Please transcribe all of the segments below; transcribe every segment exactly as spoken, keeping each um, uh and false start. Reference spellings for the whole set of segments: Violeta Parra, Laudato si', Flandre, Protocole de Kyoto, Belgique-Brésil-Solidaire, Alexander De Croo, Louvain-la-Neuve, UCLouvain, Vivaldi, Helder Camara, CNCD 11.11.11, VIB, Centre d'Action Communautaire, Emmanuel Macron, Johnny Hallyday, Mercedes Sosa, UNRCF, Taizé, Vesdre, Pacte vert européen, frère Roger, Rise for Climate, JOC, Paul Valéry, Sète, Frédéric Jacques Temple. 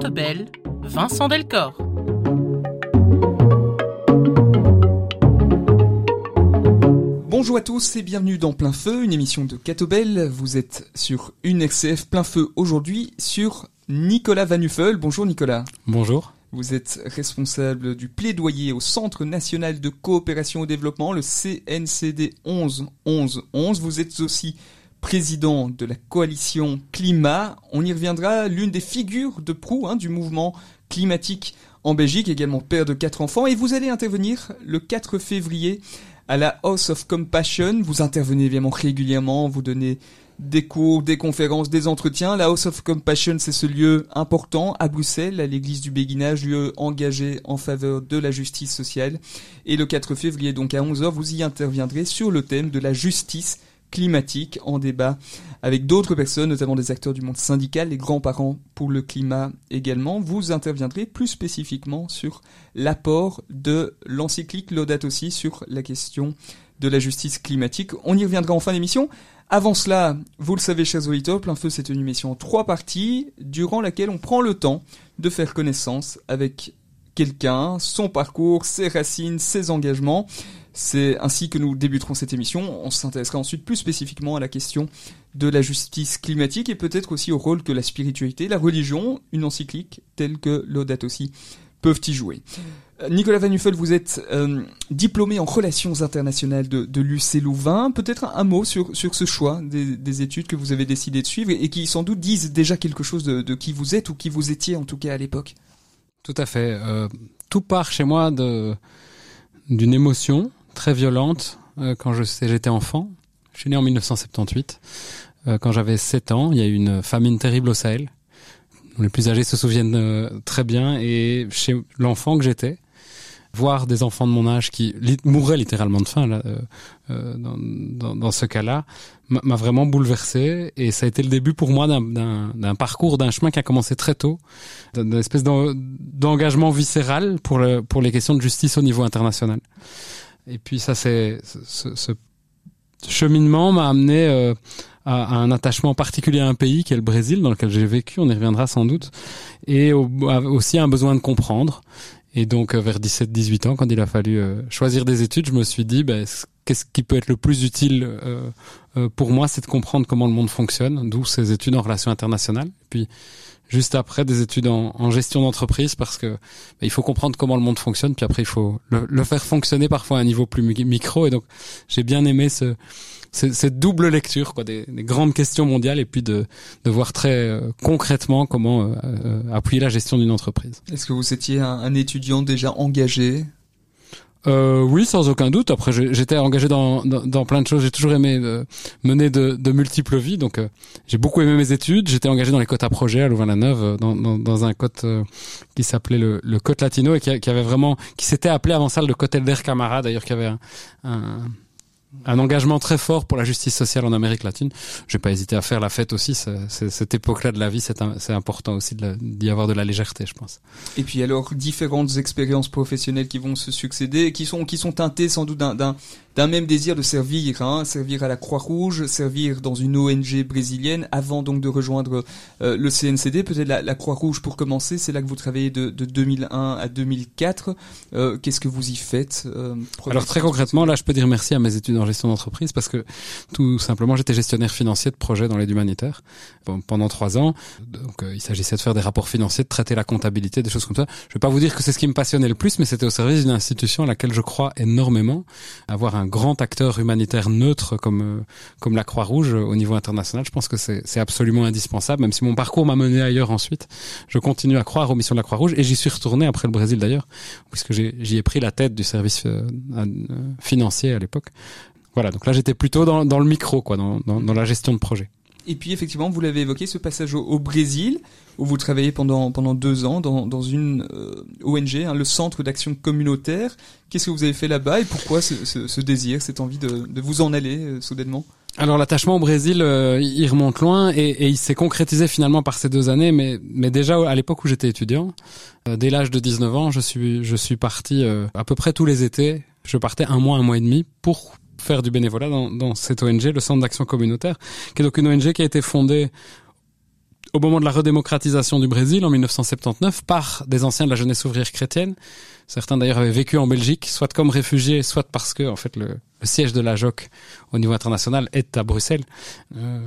Côte Belle, Vincent Delcor. Bonjour à tous et bienvenue dans Pleins feux, une émission de Catobel. Vous êtes sur U N R C F Pleins feux aujourd'hui sur Nicolas Van Nuffel. Bonjour Nicolas. Bonjour. Vous êtes responsable du plaidoyer au Centre national de coopération au développement, le C N C D onze onze onze. Vous êtes aussi président de la Coalition Climat. On y reviendra, l'une des figures de proue hein, du mouvement climatique en Belgique, également père de quatre enfants. Et vous allez intervenir le quatre février à la House of Compassion. Vous intervenez évidemment régulièrement, vous donnez des cours, des conférences, des entretiens. La House of Compassion, c'est ce lieu important à Bruxelles, à l'église du Béguinage, lieu engagé en faveur de la justice sociale. Et le quatre février, donc à onze heures, vous y interviendrez sur le thème de la justice climatique, en débat avec d'autres personnes, notamment des acteurs du monde syndical, les grands-parents pour le climat également. Vous interviendrez plus spécifiquement sur l'apport de l'encyclique Laudato si' sur la question de la justice climatique. On y reviendra en fin d'émission. Avant cela, vous le savez, chers auditeurs, Plein feu, c'est une émission en trois parties, durant laquelle on prend le temps de faire connaissance avec quelqu'un, son parcours, ses racines, ses engagements. C'est ainsi que nous débuterons cette émission. On s'intéressera ensuite plus spécifiquement à la question de la justice climatique et peut-être aussi au rôle que la spiritualité, la religion, une encyclique telle que Laudato si' peuvent y jouer. Nicolas Van Nuffel, vous êtes euh, diplômé en relations internationales de, de l'UCLouvain. Peut-être un, un mot sur, sur ce choix des, des études que vous avez décidé de suivre et, et qui sans doute disent déjà quelque chose de, de qui vous êtes ou qui vous étiez en tout cas à l'époque. Tout à fait. Euh, tout part chez moi de, d'une émotion très violente euh, quand je, j'étais enfant. Je suis né en dix-neuf cent soixante-dix-huit. Euh, quand j'avais sept ans, il y a eu une famine terrible au Sahel. Les plus âgés se souviennent euh, très bien. Et chez l'enfant que j'étais, voir des enfants de mon âge qui li- mouraient littéralement de faim là, euh, euh, dans, dans, dans ce cas-là, m'a, m'a vraiment bouleversé. Et ça a été le début pour moi d'un, d'un, d'un parcours, d'un chemin qui a commencé très tôt, d'une espèce d'en, d'engagement viscéral pour, le, pour les questions de justice au niveau international. Et puis ça, c'est ce, ce cheminement m'a amené euh, à, à un attachement particulier à un pays qui est le Brésil, dans lequel j'ai vécu. On y reviendra sans doute, et au, à, aussi à un besoin de comprendre. Et donc vers dix-sept dix-huit ans, quand il a fallu euh, choisir des études, je me suis dit bah, qu'est-ce qui peut être le plus utile euh, euh, pour moi, c'est de comprendre comment le monde fonctionne, d'où ces études en relations internationales. Et puis juste après, des études en, en gestion d'entreprise, parce que bah, il faut comprendre comment le monde fonctionne, puis après il faut le, le faire fonctionner parfois à un niveau plus micro. Et donc j'ai bien aimé ce, ce, cette double lecture, quoi, des, des grandes questions mondiales, et puis de, de voir très euh, concrètement comment euh, euh, appuyer la gestion d'une entreprise. Est-ce que vous étiez un, un étudiant déjà engagé ? Euh, oui, sans aucun doute. Après, j'étais engagé dans, dans, dans plein de choses. J'ai toujours aimé euh, mener de, de multiples vies. Donc, euh, j'ai beaucoup aimé mes études. J'étais engagé dans les côtes à projet à Louvain-la-Neuve, dans, dans, dans un côte euh, qui s'appelait le, le côte latino, et qui, qui avait vraiment, qui s'était appelé avant ça le côte Helder Camara, d'ailleurs, qui avait un, un, un engagement très fort pour la justice sociale en Amérique latine. J'ai pas hésité à faire la fête aussi. C'est, c'est, cette époque-là de la vie, c'est, un, c'est important aussi de la, d'y avoir de la légèreté, je pense. Et puis alors, différentes expériences professionnelles qui vont se succéder et qui sont qui sont teintées sans doute d'un d'un, d'un même désir de servir, hein, servir à la Croix-Rouge, servir dans une O N G brésilienne, avant donc de rejoindre euh, le C N C D. Peut-être la, la Croix-Rouge pour commencer. C'est là que vous travaillez de, de deux mille un à deux mille quatre. Euh, qu'est-ce que vous y faites euh, Alors très concrètement, là, je peux dire merci à mes études en gestion d'entreprise, parce que tout simplement, j'étais gestionnaire financier de projets dans l'aide humanitaire pendant trois ans. Donc, euh, il s'agissait de faire des rapports financiers, de traiter la comptabilité, des choses comme ça. Je ne vais pas vous dire que c'est ce qui me passionnait le plus, mais c'était au service d'une institution à laquelle je crois énormément. Avoir un grand acteur humanitaire neutre comme euh, comme la Croix-Rouge euh, au niveau international, je pense que c'est c'est absolument indispensable. Même si mon parcours m'a mené ailleurs ensuite, je continue à croire aux missions de la Croix-Rouge, et j'y suis retourné après le Brésil d'ailleurs, puisque j'ai, j'y ai pris la tête du service euh, euh, financier à l'époque. Voilà, donc là j'étais plutôt dans, dans le micro, quoi, dans, dans, dans la gestion de projet. Et puis effectivement, vous l'avez évoqué, ce passage au, au Brésil, où vous travaillez pendant pendant deux ans dans dans une euh, O N G, hein, le Centre d'Action Communautaire. Qu'est-ce que vous avez fait là-bas, et pourquoi ce, ce, ce désir, cette envie de, de vous en aller euh, soudainement ? Alors l'attachement au Brésil, euh, il remonte loin, et, et il s'est concrétisé finalement par ces deux années. Mais, mais déjà à l'époque où j'étais étudiant, euh, dès l'âge de dix-neuf ans, je suis je suis parti euh, à peu près tous les étés. Je partais un mois, un mois et demi pour faire du bénévolat dans, dans cette O N G, le Centre d'Action Communautaire, qui est donc une O N G qui a été fondée au moment de la redémocratisation du Brésil en mille neuf cent soixante-dix-neuf par des anciens de la jeunesse ouvrière chrétienne. Certains d'ailleurs avaient vécu en Belgique, soit comme réfugiés, soit parce que en fait le, le siège de la J O C au niveau international est à Bruxelles. Euh,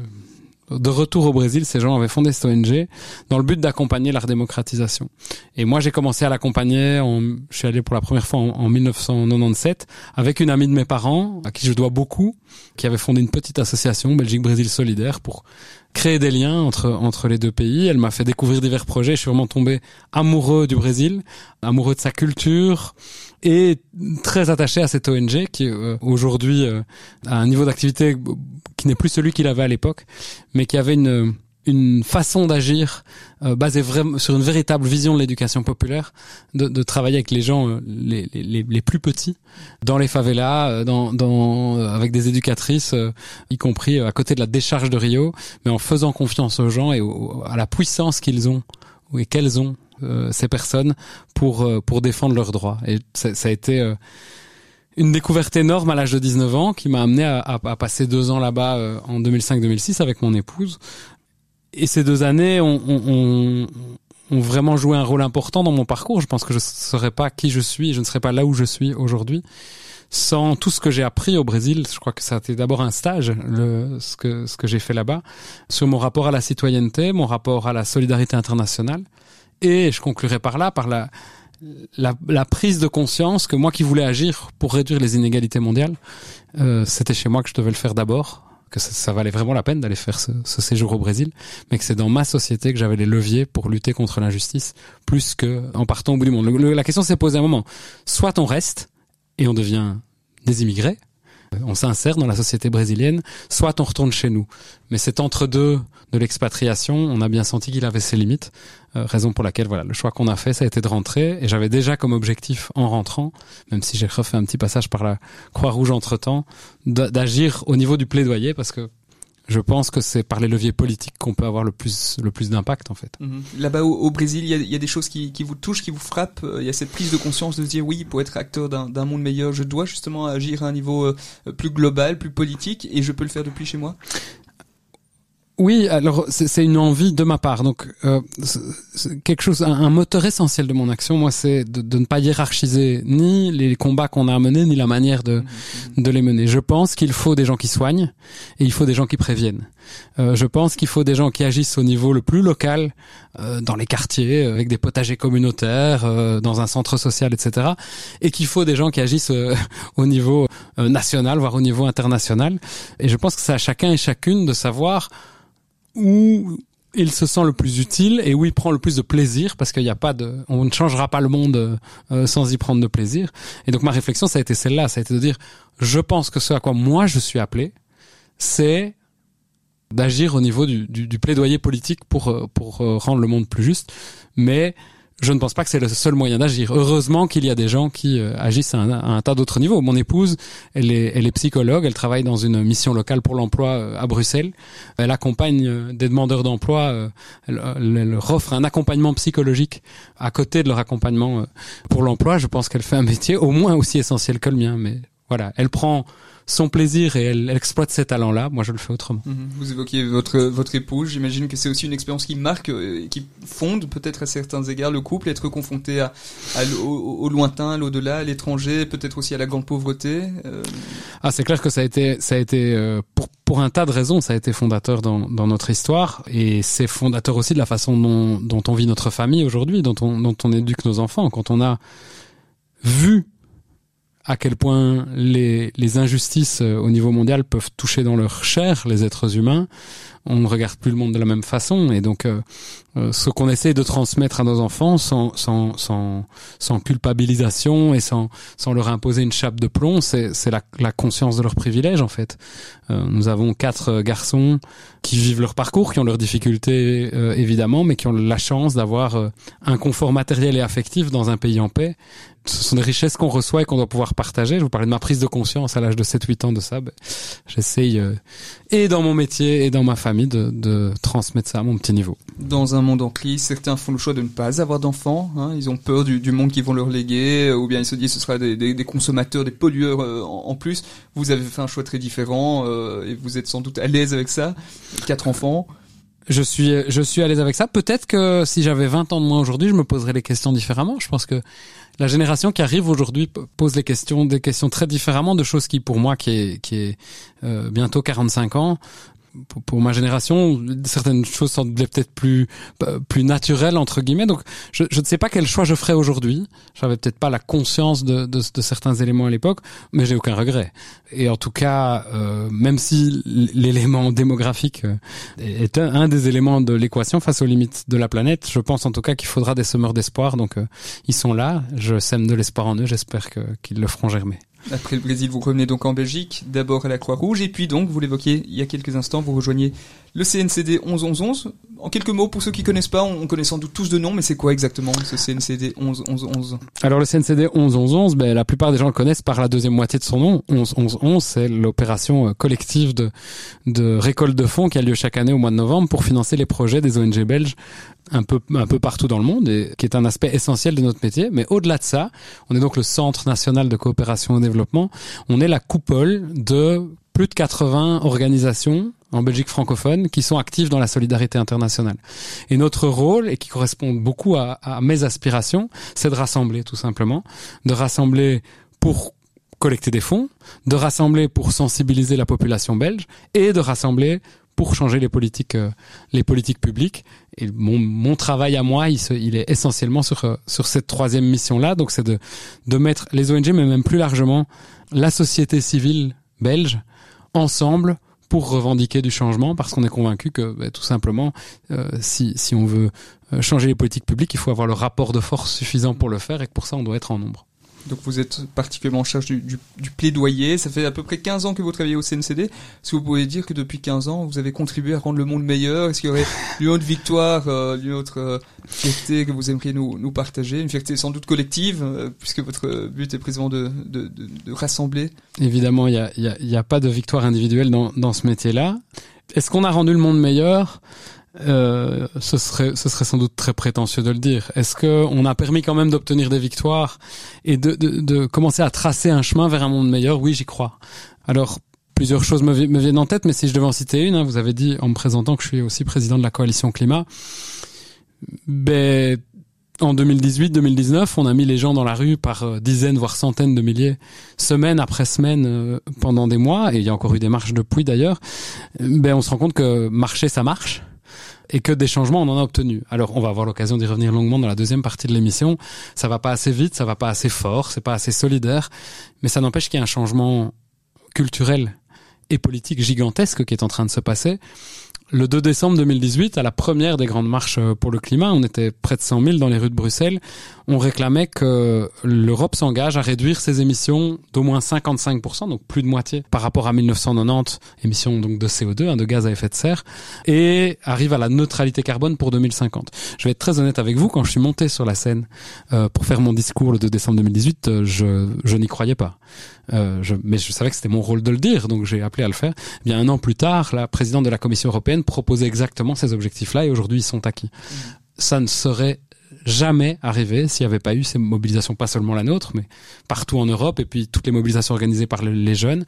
de retour au Brésil, ces gens avaient fondé cette O N G dans le but d'accompagner la redémocratisation. Et moi, j'ai commencé à l'accompagner. En, je suis allé pour la première fois en, en mille neuf cent quatre-vingt-dix-sept avec une amie de mes parents, à qui je dois beaucoup, qui avait fondé une petite association, Belgique-Brésil-Solidaire, pour créer des liens entre entre les deux pays. Elle m'a fait découvrir divers projets. Je suis vraiment tombé amoureux du Brésil, amoureux de sa culture et très attaché à cette O N G qui euh, aujourd'hui euh, a un niveau d'activité qui n'est plus celui qu'il avait à l'époque, mais qui avait une une façon d'agir euh, basée vraiment sur une véritable vision de l'éducation populaire, de, de travailler avec les gens euh, les, les les plus petits dans les favelas, euh, dans dans euh, avec des éducatrices, euh, y compris à côté de la décharge de Rio, mais en faisant confiance aux gens et au, à la puissance qu'ils ont et qu'elles ont euh, ces personnes pour euh, pour défendre leurs droits. Et ça, ça a été euh, une découverte énorme à l'âge de dix-neuf ans qui m'a amené à, à, à passer deux ans là-bas euh, en deux mille cinq deux mille six avec mon épouse. Et ces deux années ont, ont, ont vraiment joué un rôle important dans mon parcours. Je pense que je ne serais pas qui je suis, je ne serais pas là où je suis aujourd'hui sans tout ce que j'ai appris au Brésil. Je crois que ça a été d'abord un stage, le, ce que, ce que j'ai fait là-bas, sur mon rapport à la citoyenneté, mon rapport à la solidarité internationale. Et je conclurai par là, par la, la, la prise de conscience que moi qui voulais agir pour réduire les inégalités mondiales, euh, c'était chez moi que je devais le faire d'abord. Que ça, ça valait vraiment la peine d'aller faire ce, ce séjour au Brésil, mais que c'est dans ma société que j'avais les leviers pour lutter contre l'injustice, plus qu'en partant au bout du monde. Le, le, la question s'est posée à un moment. Soit on reste et on devient des immigrés, on s'insère dans la société brésilienne, soit on retourne chez nous. Mais cet entre-deux de l'expatriation, on a bien senti qu'il avait ses limites, euh, raison pour laquelle voilà, le choix qu'on a fait, ça a été de rentrer, et j'avais déjà comme objectif en rentrant, même si j'ai refait un petit passage par la Croix-Rouge entre-temps, d'agir au niveau du plaidoyer, parce que je pense que c'est par les leviers politiques qu'on peut avoir le plus, le plus d'impact, en fait. Mmh. Là-bas, au, au Brésil, il y a, y a des choses qui, qui vous touchent, qui vous frappent. Il y a cette prise de conscience de se dire, oui, pour être acteur d'un, d'un monde meilleur, je dois justement agir à un niveau euh, plus global, plus politique, et je peux le faire depuis chez moi. Oui, alors c'est, c'est une envie de ma part. Donc, euh, c'est, c'est quelque chose, un, un moteur essentiel de mon action, moi, c'est de, de ne pas hiérarchiser ni les combats qu'on a à mener, ni la manière de, mmh. de les mener. Je pense qu'il faut des gens qui soignent et il faut des gens qui préviennent. Euh, je pense qu'il faut des gens qui agissent au niveau le plus local, euh, dans les quartiers, avec des potagers communautaires, euh, dans un centre social, et cetera. Et qu'il faut des gens qui agissent euh, au niveau euh, national, voire au niveau international. Et je pense que c'est à chacun et chacune de savoir où il se sent le plus utile et où il prend le plus de plaisir, parce qu'il y a pas de, on ne changera pas le monde euh, sans y prendre de plaisir. Et donc ma réflexion, ça a été celle-là, ça a été de dire, je pense que ce à quoi moi je suis appelé, c'est d'agir au niveau du, du, du plaidoyer politique pour pour rendre le monde plus juste, mais je ne pense pas que c'est le seul moyen d'agir. Heureusement qu'il y a des gens qui euh, agissent à un, à un tas d'autres niveaux. Mon épouse, elle est, elle est psychologue, elle travaille dans une mission locale pour l'emploi euh, à Bruxelles. Elle accompagne euh, des demandeurs d'emploi, euh, elle, elle leur offre un accompagnement psychologique à côté de leur accompagnement euh, pour l'emploi. Je pense qu'elle fait un métier au moins aussi essentiel que le mien, mais voilà, elle prend son plaisir et elle, elle exploite ces talents-là. Moi, je le fais autrement. Mmh. Vous évoquez votre votre épouse. J'imagine que c'est aussi une expérience qui marque, euh, qui fonde peut-être à certains égards le couple, être confronté à, à au, au lointain, à l'au-delà, à l'étranger, peut-être aussi à la grande pauvreté. Euh... Ah, c'est clair que ça a été ça a été euh, pour pour un tas de raisons, ça a été fondateur dans dans notre histoire et c'est fondateur aussi de la façon dont dont on vit notre famille aujourd'hui, dont on dont on éduque nos enfants. Quand on a vu à quel point les, les injustices au niveau mondial peuvent toucher dans leur chair les êtres humains, on ne regarde plus le monde de la même façon. Et donc, euh, ce qu'on essaie de transmettre à nos enfants sans, sans, sans, sans culpabilisation et sans, sans leur imposer une chape de plomb, c'est, c'est la, la conscience de leurs privilèges, en fait. Euh, nous avons quatre garçons qui vivent leur parcours, qui ont leurs difficultés, euh, évidemment, mais qui ont la chance d'avoir euh, un confort matériel et affectif dans un pays en paix. Ce sont des richesses qu'on reçoit et qu'on doit pouvoir partager. Je vous parlais de ma prise de conscience à l'âge de sept huit ans de ça. Ben, j'essaye, euh, et dans mon métier et dans ma famille, de, de transmettre ça à mon petit niveau. Dans un monde en crise, certains font le choix de ne pas avoir d'enfants. Hein, ils ont peur du, du monde qu'ils vont leur léguer, ou bien ils se disent que ce sera des, des, des consommateurs, des pollueurs euh, en, en plus. Vous avez fait un choix très différent euh, et vous êtes sans doute à l'aise avec ça. Quatre enfants. Je suis, je suis à l'aise avec ça. Peut-être que si j'avais vingt ans de moins aujourd'hui, je me poserais les questions différemment. Je pense que la génération qui arrive aujourd'hui pose les questions, des questions très différemment, de choses qui, pour moi, qui est, qui est euh, bientôt quarante-cinq ans, pour, pour ma génération, certaines choses semblaient peut-être plus, plus naturelles, entre guillemets. Donc, je, je ne sais pas quel choix je ferais aujourd'hui. J'avais peut-être pas la conscience de, de, de certains éléments à l'époque, mais j'ai aucun regret. Et en tout cas, euh, même si l'élément démographique est un, un des éléments de l'équation face aux limites de la planète, je pense en tout cas qu'il faudra des semeurs d'espoir. Donc, euh, ils sont là. Je sème de l'espoir en eux. J'espère que, qu'ils le feront germer. Après le Brésil, vous revenez donc en Belgique, d'abord à la Croix-Rouge, et puis donc, vous l'évoquiez il y a quelques instants, vous rejoignez le C N C D onze onze onze. En quelques mots, pour ceux qui connaissent pas, on connaît sans doute tous de nom, mais c'est quoi exactement ce C N C D onze onze onze? Alors le C N C D onze onze onze, ben, la plupart des gens le connaissent par la deuxième moitié de son nom. onze onze onze, c'est l'opération collective de, de récolte de fonds qui a lieu chaque année au mois de novembre pour financer les projets des O N G belges un peu, un peu partout dans le monde, et qui est un aspect essentiel de notre métier. Mais au-delà de ça, on est donc le Centre national de coopération au développement. On est la coupole de plus de quatre-vingts organisations en Belgique francophone qui sont actives dans la solidarité internationale. Et notre rôle, et qui correspond beaucoup à, à mes aspirations, c'est de rassembler, tout simplement, de rassembler pour collecter des fonds, de rassembler pour sensibiliser la population belge, et de rassembler pour changer les politiques, euh, les politiques publiques. Et mon, mon travail à moi, il, se, il est essentiellement sur, euh, sur cette troisième mission-là. Donc, c'est de, de mettre les O N G, mais même plus largement, la société civile belge, ensemble, pour revendiquer du changement, parce qu'on est convaincu que, bah, tout simplement, euh, si, si on veut changer les politiques publiques, il faut avoir le rapport de force suffisant pour le faire, et que pour ça, on doit être en nombre. Donc vous êtes particulièrement en charge du, du, du plaidoyer. Ça fait à peu près quinze ans que vous travaillez au C N C D. Est-ce que vous pouvez dire que depuis quinze ans, vous avez contribué à rendre le monde meilleur? Est-ce qu'il y aurait une autre victoire, euh, une autre euh, fierté que vous aimeriez nous, nous partager? Une fierté sans doute collective, euh, puisque votre but est précisément de, de, de, de rassembler. Évidemment, il n'y a, y a, y a pas de victoire individuelle dans, dans ce métier-là. Est-ce qu'on a rendu le monde meilleur? Euh, ce serait, ce serait sans doute très prétentieux de le dire. Est-ce que on a permis quand même d'obtenir des victoires et de, de, de commencer à tracer un chemin vers un monde meilleur? Oui, j'y crois. Alors, plusieurs choses me, vi- me viennent en tête, mais si je devais en citer une, hein, vous avez dit en me présentant que je suis aussi président de la Coalition Climat. Ben, en deux mille dix-huit deux mille dix-neuf, on a mis les gens dans la rue par dizaines, voire centaines de milliers, semaine après semaine, euh, pendant des mois, et il y a encore eu des marches depuis d'ailleurs. Ben, on se rend compte que marcher, ça marche. Et que des changements, on en a obtenu. Alors, on va avoir l'occasion d'y revenir longuement dans la deuxième partie de l'émission. Ça va pas assez vite, ça va pas assez fort, c'est pas assez solidaire, mais ça n'empêche qu'il y a un changement culturel et politique gigantesque qui est en train de se passer. Le deux décembre deux mille dix-huit, à la première des grandes marches pour le climat, on était près de cent mille dans les rues de Bruxelles. On réclamait que l'Europe s'engage à réduire ses émissions d'au moins cinquante-cinq pour cent, donc plus de moitié, par rapport à mille neuf cent quatre-vingt-dix, émissions donc de C O deux, hein, de gaz à effet de serre, et arrive à la neutralité carbone pour deux mille cinquante. Je vais être très honnête avec vous, quand je suis monté sur la scène euh, pour faire mon discours le deux décembre deux mille dix-huit, euh, je, je n'y croyais pas. Euh, je, mais je savais que c'était mon rôle de le dire, donc j'ai appelé à le faire. Eh bien, un an plus tard, la présidente de la Commission européenne proposer exactement ces objectifs-là, et aujourd'hui ils sont acquis. Mmh. Ça ne serait jamais arrivé s'il n'y avait pas eu ces mobilisations, pas seulement la nôtre, mais partout en Europe, et puis toutes les mobilisations organisées par les jeunes.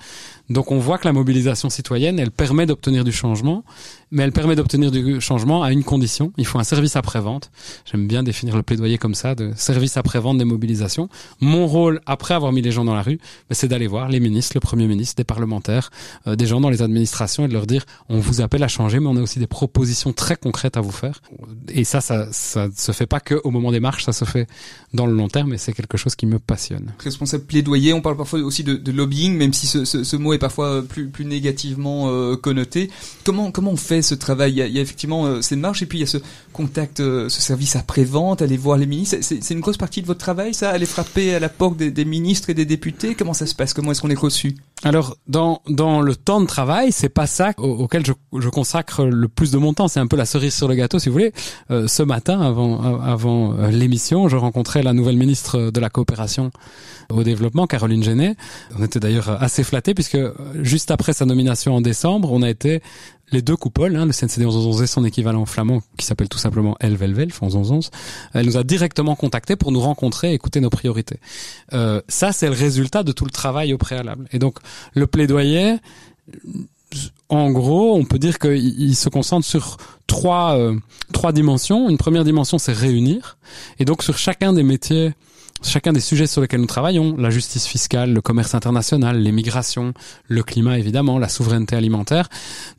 Donc on voit que la mobilisation citoyenne, elle permet d'obtenir du changement, mais elle permet d'obtenir du changement à une condition: il faut un service après-vente. J'aime bien définir le plaidoyer comme ça, de service après-vente des mobilisations. Mon rôle, après avoir mis les gens dans la rue, c'est d'aller voir les ministres, le Premier ministre, des parlementaires, euh, des gens dans les administrations, et de leur dire: on vous appelle à changer, mais on a aussi des propositions très concrètes à vous faire. Et ça, ça, ça se fait pas que au moment des marches, ça se fait dans le long terme, et c'est quelque chose qui me passionne. Responsable plaidoyer, on parle parfois aussi de, de lobbying, même si ce, ce, ce mot est parfois plus, plus négativement euh, connoté. Comment, comment on fait ce travail? Il y a, il y a effectivement euh, ces marches, et puis il y a ce contact, euh, ce service après-vente, aller voir les ministres. C'est, c'est une grosse partie de votre travail, ça? Aller frapper à la porte des, des ministres et des députés? Comment ça se passe? Comment est-ce qu'on est reçu? Alors, dans, dans le temps de travail, c'est pas ça au, auquel je, je consacre le plus de mon temps. C'est un peu la cerise sur le gâteau, si vous voulez. Euh, ce matin, avant, avant Avant l'émission, je rencontrais la nouvelle ministre de la Coopération au Développement, Caroline Genet. On était d'ailleurs assez flattés, puisque juste après sa nomination en décembre, on a été les deux coupoles, hein, le C N C D onze onze onze et son équivalent flamand, qui s'appelle tout simplement Elvelvel, onze onze onze. Elle nous a directement contactés pour nous rencontrer et écouter nos priorités. Euh, ça, c'est le résultat de tout le travail au préalable. Et donc, le plaidoyer, en gros, on peut dire qu'il se concentre sur trois, euh, trois dimensions. Une première dimension, c'est réunir. Et donc, sur chacun des métiers, chacun des sujets sur lesquels nous travaillons, la justice fiscale, le commerce international, les migrations, le climat évidemment, la souveraineté alimentaire,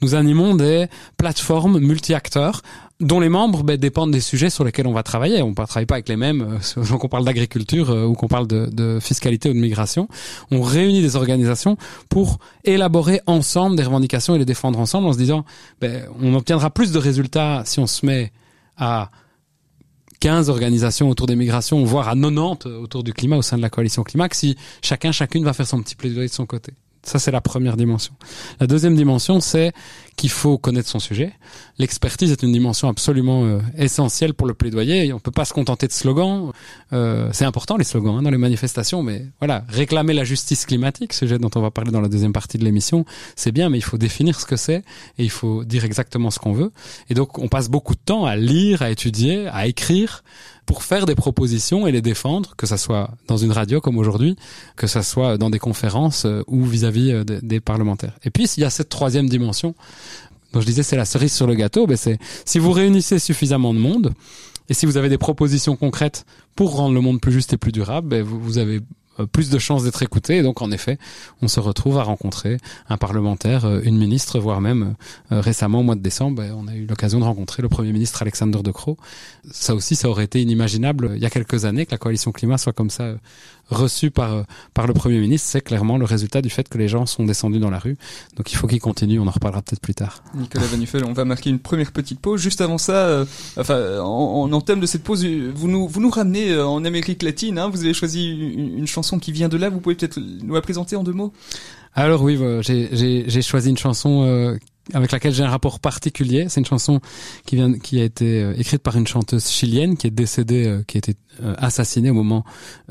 nous animons des plateformes multi-acteurs dont les membres ben, dépendent des sujets sur lesquels on va travailler. On ne travaille pas avec les mêmes, euh, qu'on parle d'agriculture euh, ou qu'on parle de, de fiscalité ou de migration. On réunit des organisations pour élaborer ensemble des revendications et les défendre ensemble en se disant ben, on obtiendra plus de résultats si on se met à quinze organisations autour des migrations, voire à quatre-vingt-dix autour du climat au sein de la coalition climat, que si chacun, chacune va faire son petit plaidoyer de son côté. Ça, c'est la première dimension. La deuxième dimension, c'est qu'il faut connaître son sujet. L'expertise est une dimension absolument euh, essentielle pour le plaidoyer. Et on peut pas se contenter de slogans. Euh, c'est important, les slogans, hein, dans les manifestations, mais voilà, réclamer la justice climatique, sujet dont on va parler dans la deuxième partie de l'émission, c'est bien, mais il faut définir ce que c'est et il faut dire exactement ce qu'on veut. Et donc, on passe beaucoup de temps à lire, à étudier, à écrire, pour faire des propositions et les défendre, que ça soit dans une radio comme aujourd'hui, que ça soit dans des conférences euh, ou vis-à-vis euh, des, des parlementaires. Et puis, il y a cette troisième dimension dont je disais c'est la cerise sur le gâteau. Ben c'est si vous réunissez suffisamment de monde et si vous avez des propositions concrètes pour rendre le monde plus juste et plus durable, ben vous, vous avez plus de chances d'être écouté. Et donc, en effet, on se retrouve à rencontrer un parlementaire, une ministre, voire même euh, récemment, au mois de décembre, on a eu l'occasion de rencontrer le Premier ministre Alexander De Croo. Ça aussi, ça aurait été inimaginable il y a quelques années que la coalition climat soit comme ça euh, reçue par, euh, par le Premier ministre. C'est clairement le résultat du fait que les gens sont descendus dans la rue. Donc, il faut qu'ils continuent. On en reparlera peut-être plus tard. Nicolas Van Nuffel, on va marquer une première petite pause. Juste avant ça, euh, enfin, en, en thème de cette pause, vous nous, vous nous ramenez euh, en Amérique latine. Hein, vous avez choisi une, une chanson qui vient de là, vous pouvez peut-être nous la présenter en deux mots? Alors oui, j'ai, j'ai, j'ai choisi une chanson euh, avec laquelle j'ai un rapport particulier. C'est une chanson qui, vient, qui a été euh, écrite par une chanteuse chilienne qui est décédée, euh, qui a été euh, assassinée au moment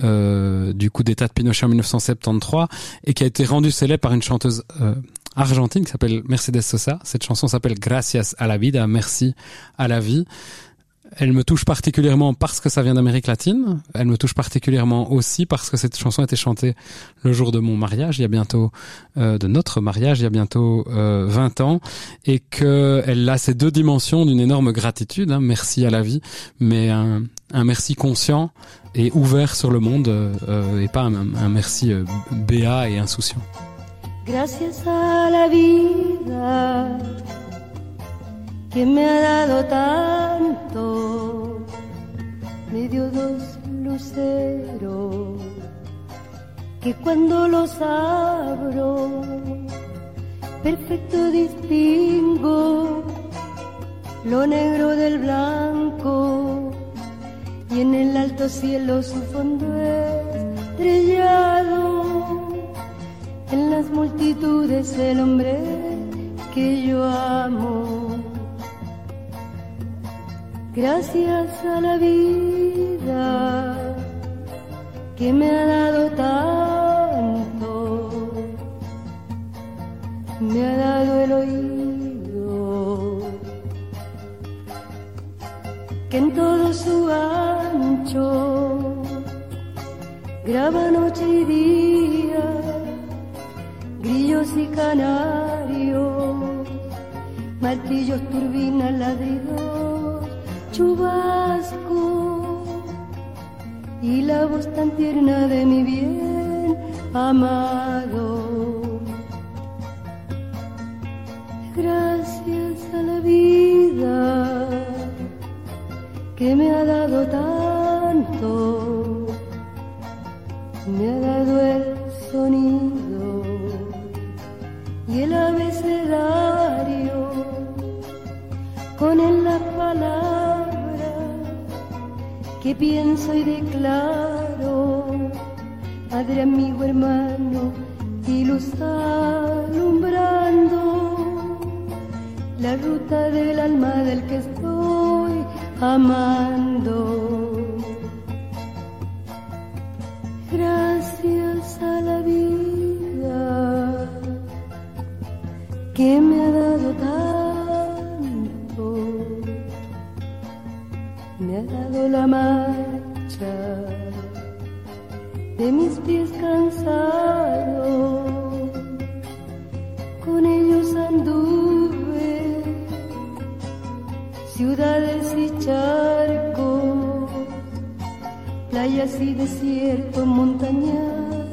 euh, du coup d'état de Pinochet en dix-neuf cent soixante-treize et qui a été rendue célèbre par une chanteuse euh, argentine qui s'appelle Mercedes Sosa. Cette chanson s'appelle Gracias a la vida, merci à la vie. Elle me touche particulièrement parce que ça vient d'Amérique latine. Elle me touche particulièrement aussi parce que cette chanson a été chantée le jour de mon mariage, il y a bientôt, euh, de notre mariage, il y a bientôt euh, vingt ans, et qu'elle a ces deux dimensions d'une énorme gratitude, hein, merci à la vie, mais un, un merci conscient et ouvert sur le monde, euh, et pas un, un merci euh, béat et insouciant. Gracias a la vida que me ha dado tanto, me dio dos luceros que cuando los abro perfecto distingo lo negro del blanco, y en el alto cielo su fondo estrellado, en las multitudes el hombre que yo amo. Gracias a la vida que me ha dado tanto, me ha dado el oído que en todo su ancho graba noche y día, grillos y canarios, martillos, turbinas, ladridos, chubasco, y la voz tan tierna de mi bien amado. Gracias a la vida que me ha dado tanto, me ha dado el sonido y el abecedario, con él las palabras que pienso y declaro, padre, amigo, hermano, y luz alumbrando la ruta del alma del que estoy amando. Gracias a la vida que me ha dado tanto, me ha dado la marcha de mis pies cansados, con ellos han así desierto montañar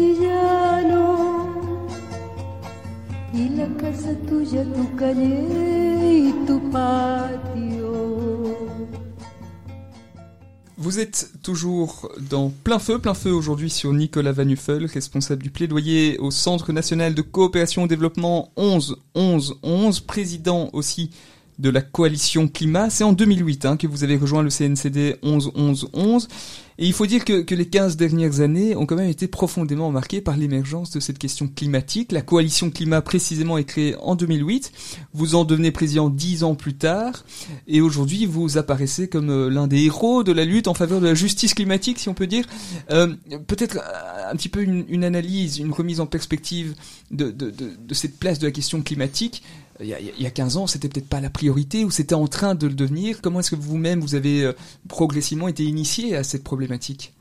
y llano, y la casa tuya, tu calle y tu patio. Vous êtes toujours dans Pleins feux, Pleins feux aujourd'hui sur Nicolas Van Nuffel, responsable du plaidoyer au Centre national de coopération au développement onze onze onze, président aussi de la Coalition Climat. C'est en deux mille huit hein, que vous avez rejoint le C N C D onze onze onze. Et il faut dire que, que les quinze dernières années ont quand même été profondément marquées par l'émergence de cette question climatique. La Coalition Climat, précisément, est créée en deux mille huit. Vous en devenez président dix ans plus tard. Et aujourd'hui, vous apparaissez comme l'un des héros de la lutte en faveur de la justice climatique, si on peut dire. Euh, peut-être un petit peu une, une analyse, une remise en perspective de, de, de, de cette place de la question climatique. Il y a, il y a quinze ans, c'était peut-être pas la priorité ou c'était en train de le devenir. Comment est-ce que vous-même, vous avez progressivement été initié à cette problématique ?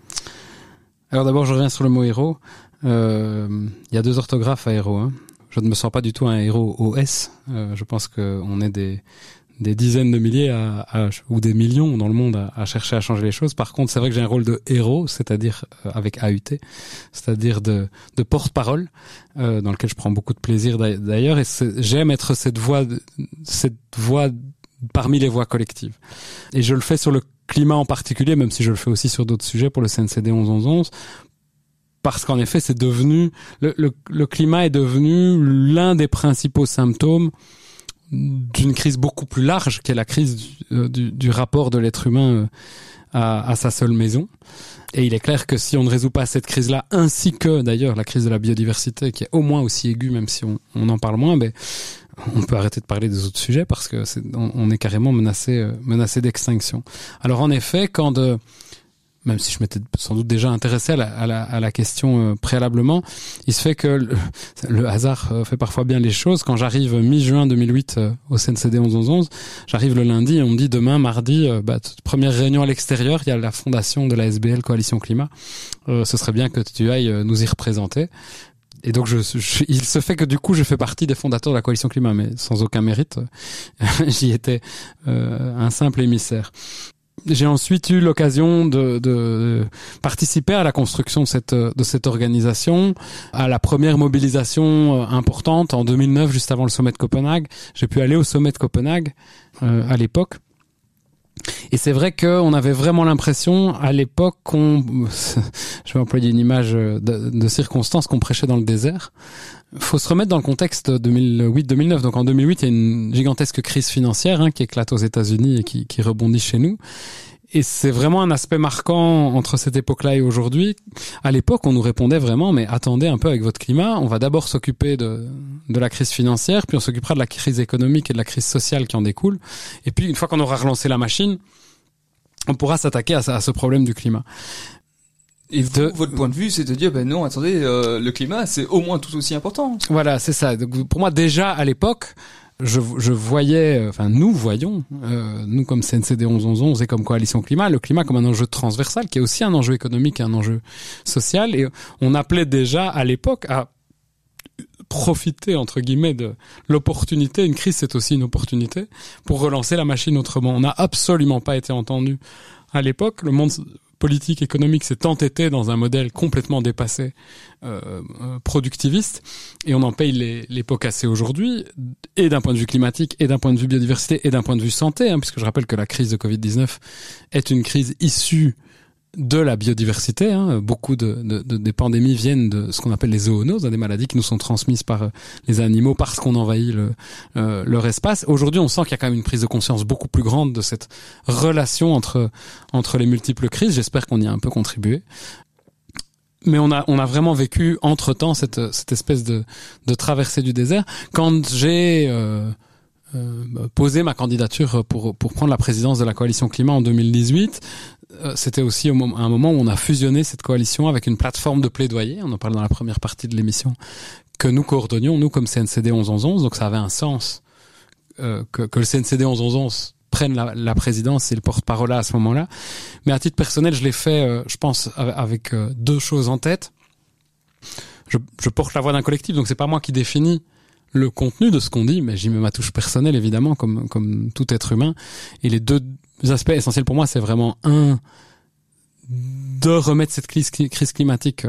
Alors d'abord, je reviens sur le mot héros. Euh, il y a deux orthographes à héros. Hein. Je ne me sens pas du tout un héros au S. Euh, je pense qu'on est des, des dizaines de milliers à, à, ou des millions dans le monde à, à chercher à changer les choses. Par contre, c'est vrai que j'ai un rôle de héros, c'est-à-dire euh, avec A U T, c'est-à-dire de, de porte-parole, euh, dans lequel je prends beaucoup de plaisir d'ailleurs. Et j'aime être cette voix, cette voix parmi les voix collectives. Et je le fais sur le climat en particulier, même si je le fais aussi sur d'autres sujets pour le C N C D onze onze onze. Parce qu'en effet, c'est devenu le, le, le climat est devenu l'un des principaux symptômes d'une crise beaucoup plus large qu'est la crise du, du, du rapport de l'être humain à, à sa seule maison. Et il est clair que si on ne résout pas cette crise-là, ainsi que d'ailleurs la crise de la biodiversité qui est au moins aussi aiguë, même si on, on en parle moins, ben, on peut arrêter de parler des autres sujets parce que c'est, on, on est carrément menacé, euh, menacé d'extinction. Alors en effet, quand de, même si je m'étais sans doute déjà intéressé à la, à la, à la question euh, préalablement, il se fait que le, le hasard euh, fait parfois bien les choses. Quand j'arrive mi-juin deux mille huit euh, au C N C D onze onze onze, j'arrive le lundi et on me dit demain, mardi, euh, bah, première réunion à l'extérieur, il y a la fondation de la S B L Coalition Climat. Euh, ce serait bien que tu ailles euh, nous y représenter. Et donc, je, je, il se fait que du coup, je fais partie des fondateurs de la Coalition Climat, mais sans aucun mérite. J'y étais euh, un simple émissaire. J'ai ensuite eu l'occasion de, de participer à la construction de cette, de cette organisation, à la première mobilisation importante en deux mille neuf, juste avant le sommet de Copenhague. J'ai pu aller au sommet de Copenhague euh, à l'époque. Et c'est vrai qu'on avait vraiment l'impression, à l'époque, qu'on, je vais employer une image de, de circonstance, qu'on prêchait dans le désert. Faut se remettre dans le contexte deux mille huit deux mille neuf. Donc en deux mille huit, il y a une gigantesque crise financière hein, qui éclate aux États-Unis et qui, qui rebondit chez nous. Et c'est vraiment un aspect marquant entre cette époque-là et aujourd'hui. À l'époque, on nous répondait vraiment, mais attendez un peu avec votre climat. On va d'abord s'occuper de, de la crise financière, puis on s'occupera de la crise économique et de la crise sociale qui en découle. Et puis, une fois qu'on aura relancé la machine, on pourra s'attaquer à, à ce problème du climat. Et vous, de... votre point de vue, c'est de dire, ben non, attendez, euh, le climat, c'est au moins tout aussi important. Voilà, c'est ça. Donc, pour moi, déjà, à l'époque, Je, je voyais, enfin nous voyons, euh, nous comme C N C D onze onze onze et comme Coalition Climat, le climat comme un enjeu transversal qui est aussi un enjeu économique et un enjeu social. Et on appelait déjà à l'époque à profiter entre guillemets de l'opportunité. Une crise, c'est aussi une opportunité pour relancer la machine autrement. On n'a absolument pas été entendu à l'époque. Le monde politique économique s'est entêté dans un modèle complètement dépassé, euh, productiviste, et on en paye les, les pots cassés aujourd'hui, et d'un point de vue climatique, et d'un point de vue biodiversité, et d'un point de vue santé, hein, puisque je rappelle que la crise de covid dix-neuf est une crise issue de la biodiversité. Hein. Beaucoup de, de, de des pandémies viennent de ce qu'on appelle les zoonoses, hein, des maladies qui nous sont transmises par les animaux parce qu'on envahit le, euh, leur espace. Aujourd'hui, on sent qu'il y a quand même une prise de conscience beaucoup plus grande de cette relation entre entre les multiples crises. J'espère qu'on y a un peu contribué. Mais on a on a vraiment vécu entre-temps cette cette espèce de de traversée du désert. Quand j'ai euh, euh, posé ma candidature pour pour prendre la présidence de la Coalition Climat en deux mille dix-huit, c'était aussi un moment où on a fusionné cette coalition avec une plateforme de plaidoyer, on en parle dans la première partie de l'émission, que nous coordonnions, nous, comme C N C D onze onze onze, donc ça avait un sens euh, que, que le C N C D onze onze onze prenne la, la présidence et le porte-parole à ce moment-là. Mais à titre personnel, je l'ai fait, euh, je pense, avec euh, deux choses en tête. Je, je porte la voix d'un collectif, donc c'est pas moi qui définis le contenu de ce qu'on dit, mais j'y mets ma touche personnelle, évidemment, comme, comme tout être humain. Et les deux Les aspects essentiels pour moi, c'est vraiment un de remettre cette crise, crise climatique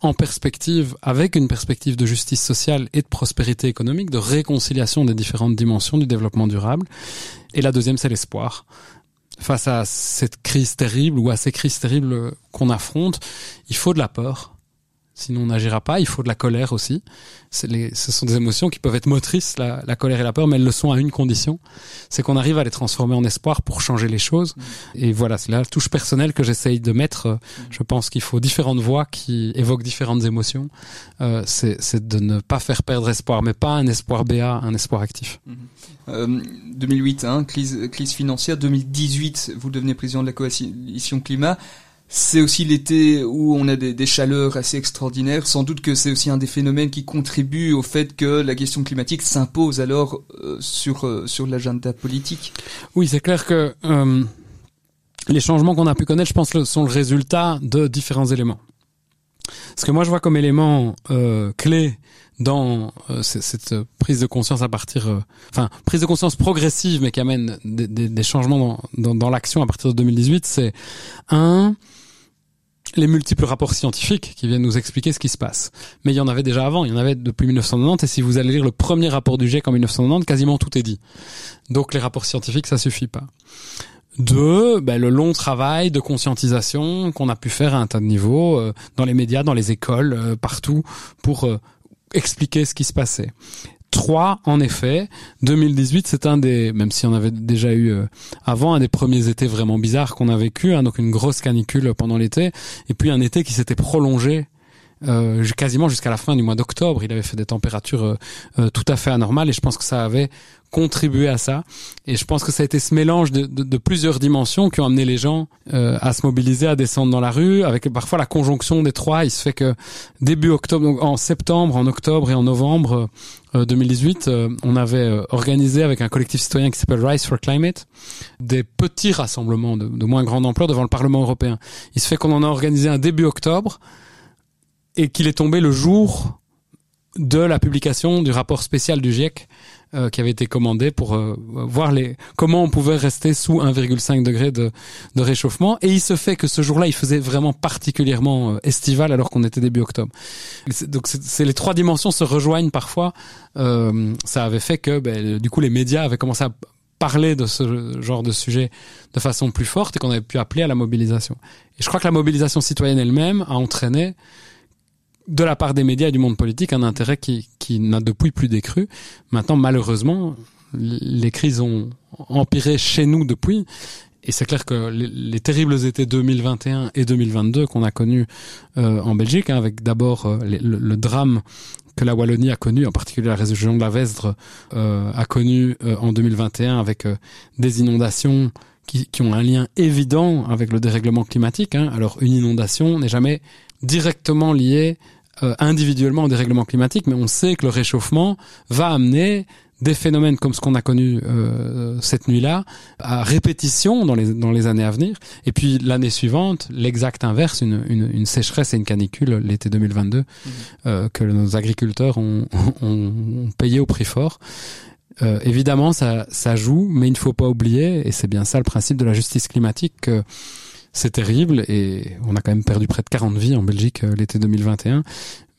en perspective, avec une perspective de justice sociale et de prospérité économique, de réconciliation des différentes dimensions du développement durable. Et la deuxième, c'est l'espoir. Face à cette crise terrible ou à ces crises terribles qu'on affronte, il faut de la peur. Sinon, on n'agira pas. Il faut de la colère aussi. C'est les, ce sont des émotions qui peuvent être motrices, la, la colère et la peur, mais elles le sont à une condition. C'est qu'on arrive à les transformer en espoir pour changer les choses. Et voilà, c'est la touche personnelle que j'essaye de mettre. Je pense qu'il faut différentes voix qui évoquent différentes émotions. Euh, c'est, c'est de ne pas faire perdre espoir, mais pas un espoir béat, un espoir actif. Euh, deux mille huit, hein, crise, crise financière. deux mille dix-huit, vous devenez président de la Coalition Climat. C'est aussi l'été où on a des, des chaleurs assez extraordinaires. Sans doute que c'est aussi un des phénomènes qui contribue au fait que la question climatique s'impose alors euh, sur euh, sur l'agenda politique. Oui, c'est clair que euh, les changements qu'on a pu connaître, je pense, sont le résultat de différents éléments. Ce que moi je vois comme élément euh, clé dans euh, cette prise de conscience à partir, euh, enfin prise de conscience progressive, mais qui amène des, des, des changements dans, dans, dans l'action à partir de deux mille dix-huit, c'est un les multiples rapports scientifiques qui viennent nous expliquer ce qui se passe. Mais il y en avait déjà avant, il y en avait depuis mille neuf cent quatre-vingt-dix, et si vous allez lire le premier rapport du GIEC en mille neuf cent quatre-vingt-dix, quasiment tout est dit. Donc les rapports scientifiques, ça suffit pas. Deux, ben, le long travail de conscientisation qu'on a pu faire à un tas de niveaux, euh, dans les médias, dans les écoles, euh, partout, pour euh, expliquer ce qui se passait. Trois, en effet, deux mille dix-huit, c'est un des, même si on avait déjà eu euh, avant, un des premiers étés vraiment bizarres qu'on a vécu, hein, donc une grosse canicule pendant l'été, et puis un été qui s'était prolongé euh, quasiment jusqu'à la fin du mois d'octobre. Il avait fait des températures euh, euh, tout à fait anormales, et je pense que ça avait contribuer à ça, et je pense que ça a été ce mélange de, de, de plusieurs dimensions qui ont amené les gens euh, à se mobiliser, à descendre dans la rue, avec parfois la conjonction des trois. Il se fait que début octobre, donc en septembre, en octobre et en novembre euh, deux mille dix-huit, euh, on avait organisé avec un collectif citoyen qui s'appelle Rise for Climate des petits rassemblements de, de moins grande ampleur devant le Parlement européen. Il se fait qu'on en a organisé un début octobre et qu'il est tombé le jour de la publication du rapport spécial du GIEC Euh, qui avait été commandé pour euh, voir les comment on pouvait rester sous un virgule cinq degré de, de réchauffement. Et il se fait que ce jour-là, il faisait vraiment particulièrement euh, estival alors qu'on était début octobre. C'est, donc c'est, c'est les trois dimensions se rejoignent parfois. Euh, ça avait fait que ben, du coup les médias avaient commencé à parler de ce genre de sujet de façon plus forte et qu'on avait pu appeler à la mobilisation. Et je crois que la mobilisation citoyenne elle-même a entraîné de la part des médias et du monde politique, un intérêt qui, qui n'a depuis plus décru. Maintenant, malheureusement, les crises ont empiré chez nous depuis. Et c'est clair que les, les terribles étés deux mille vingt et un et deux mille vingt-deux qu'on a connus euh, en Belgique, hein, avec d'abord euh, les, le, le drame que la Wallonie a connu, en particulier la région de la Vesdre euh, a connu euh, en deux mille vingt et un avec euh, des inondations qui, qui ont un lien évident avec le dérèglement climatique. Hein. Alors, une inondation n'est jamais directement liée Euh, individuellement au dérèglement climatique, mais on sait que le réchauffement va amener des phénomènes comme ce qu'on a connu euh, cette nuit-là à répétition dans les dans les années à venir. Et puis l'année suivante, l'exact inverse, une une, une sécheresse et une canicule l'été deux mille vingt-deux mmh. euh, que nos agriculteurs ont, ont, ont payé au prix fort. Euh, évidemment, ça ça joue, mais il ne faut pas oublier, et c'est bien ça le principe de la justice climatique, que c'est terrible et on a quand même perdu près de quarante vies en Belgique l'été deux mille vingt et un.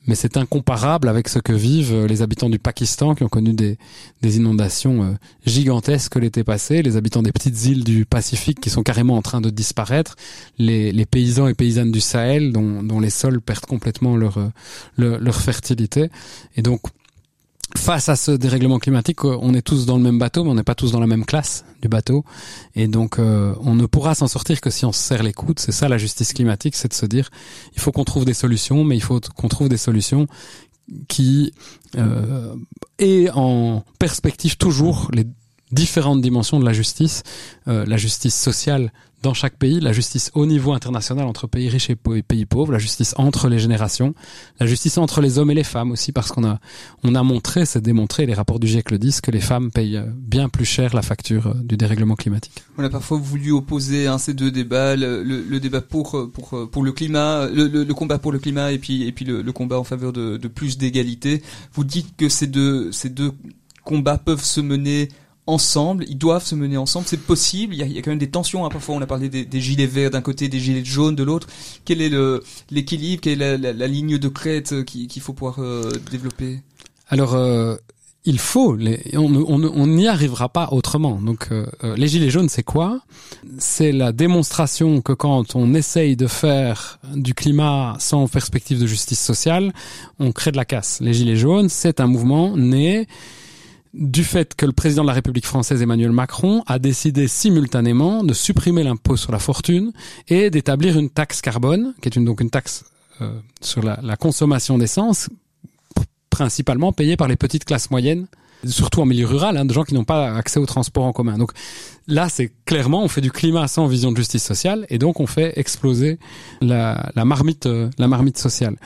Mais c'est incomparable avec ce que vivent les habitants du Pakistan qui ont connu des, des inondations gigantesques l'été passé, les habitants des petites îles du Pacifique qui sont carrément en train de disparaître, les, les paysans et paysannes du Sahel dont, dont les sols perdent complètement leur, leur, leur fertilité. Et donc, face à ce dérèglement climatique, on est tous dans le même bateau, mais on n'est pas tous dans la même classe du bateau. Et donc, euh, on ne pourra s'en sortir que si on se serre les coudes. C'est ça, la justice climatique, c'est de se dire, il faut qu'on trouve des solutions, mais il faut qu'on trouve des solutions qui euh, aient en perspective toujours les différentes dimensions de la justice, euh, la justice sociale dans chaque pays, la justice au niveau international entre pays riches et pays pauvres, la justice entre les générations, la justice entre les hommes et les femmes aussi, parce qu'on a on a montré, c'est démontré, les rapports du GIEC le disent, que les femmes payent bien plus cher la facture du dérèglement climatique. On a parfois voulu opposer hein, ces deux débats, le, le, le débat pour pour pour le climat, le, le, le combat pour le climat et puis et puis le, le combat en faveur de, de plus d'égalité. Vous dites que ces deux ces deux combats peuvent se mener ensemble, ils doivent se mener ensemble, c'est possible, il y a, il y a quand même des tensions, hein. Parfois on a parlé des, des gilets verts d'un côté, des gilets jaunes de l'autre. Quel est le, l'équilibre, quelle est la, la, la ligne de crête qu'il, qu'il faut pouvoir euh, développer? Alors, euh, il faut, les, on, on, on n'y arrivera pas autrement. Donc, euh, les gilets jaunes, c'est quoi? C'est la démonstration que quand on essaye de faire du climat sans perspective de justice sociale, on crée de la casse. Les gilets jaunes, c'est un mouvement né du fait que le président de la République française, Emmanuel Macron, a décidé simultanément de supprimer l'impôt sur la fortune et d'établir une taxe carbone, qui est une, donc une taxe euh, sur la, la consommation d'essence, principalement payée par les petites classes moyennes, surtout en milieu rural, hein, de gens qui n'ont pas accès aux transports en commun. Donc là, c'est clairement, on fait du climat sans vision de justice sociale, et donc on fait exploser la, la marmite, euh, la marmite sociale.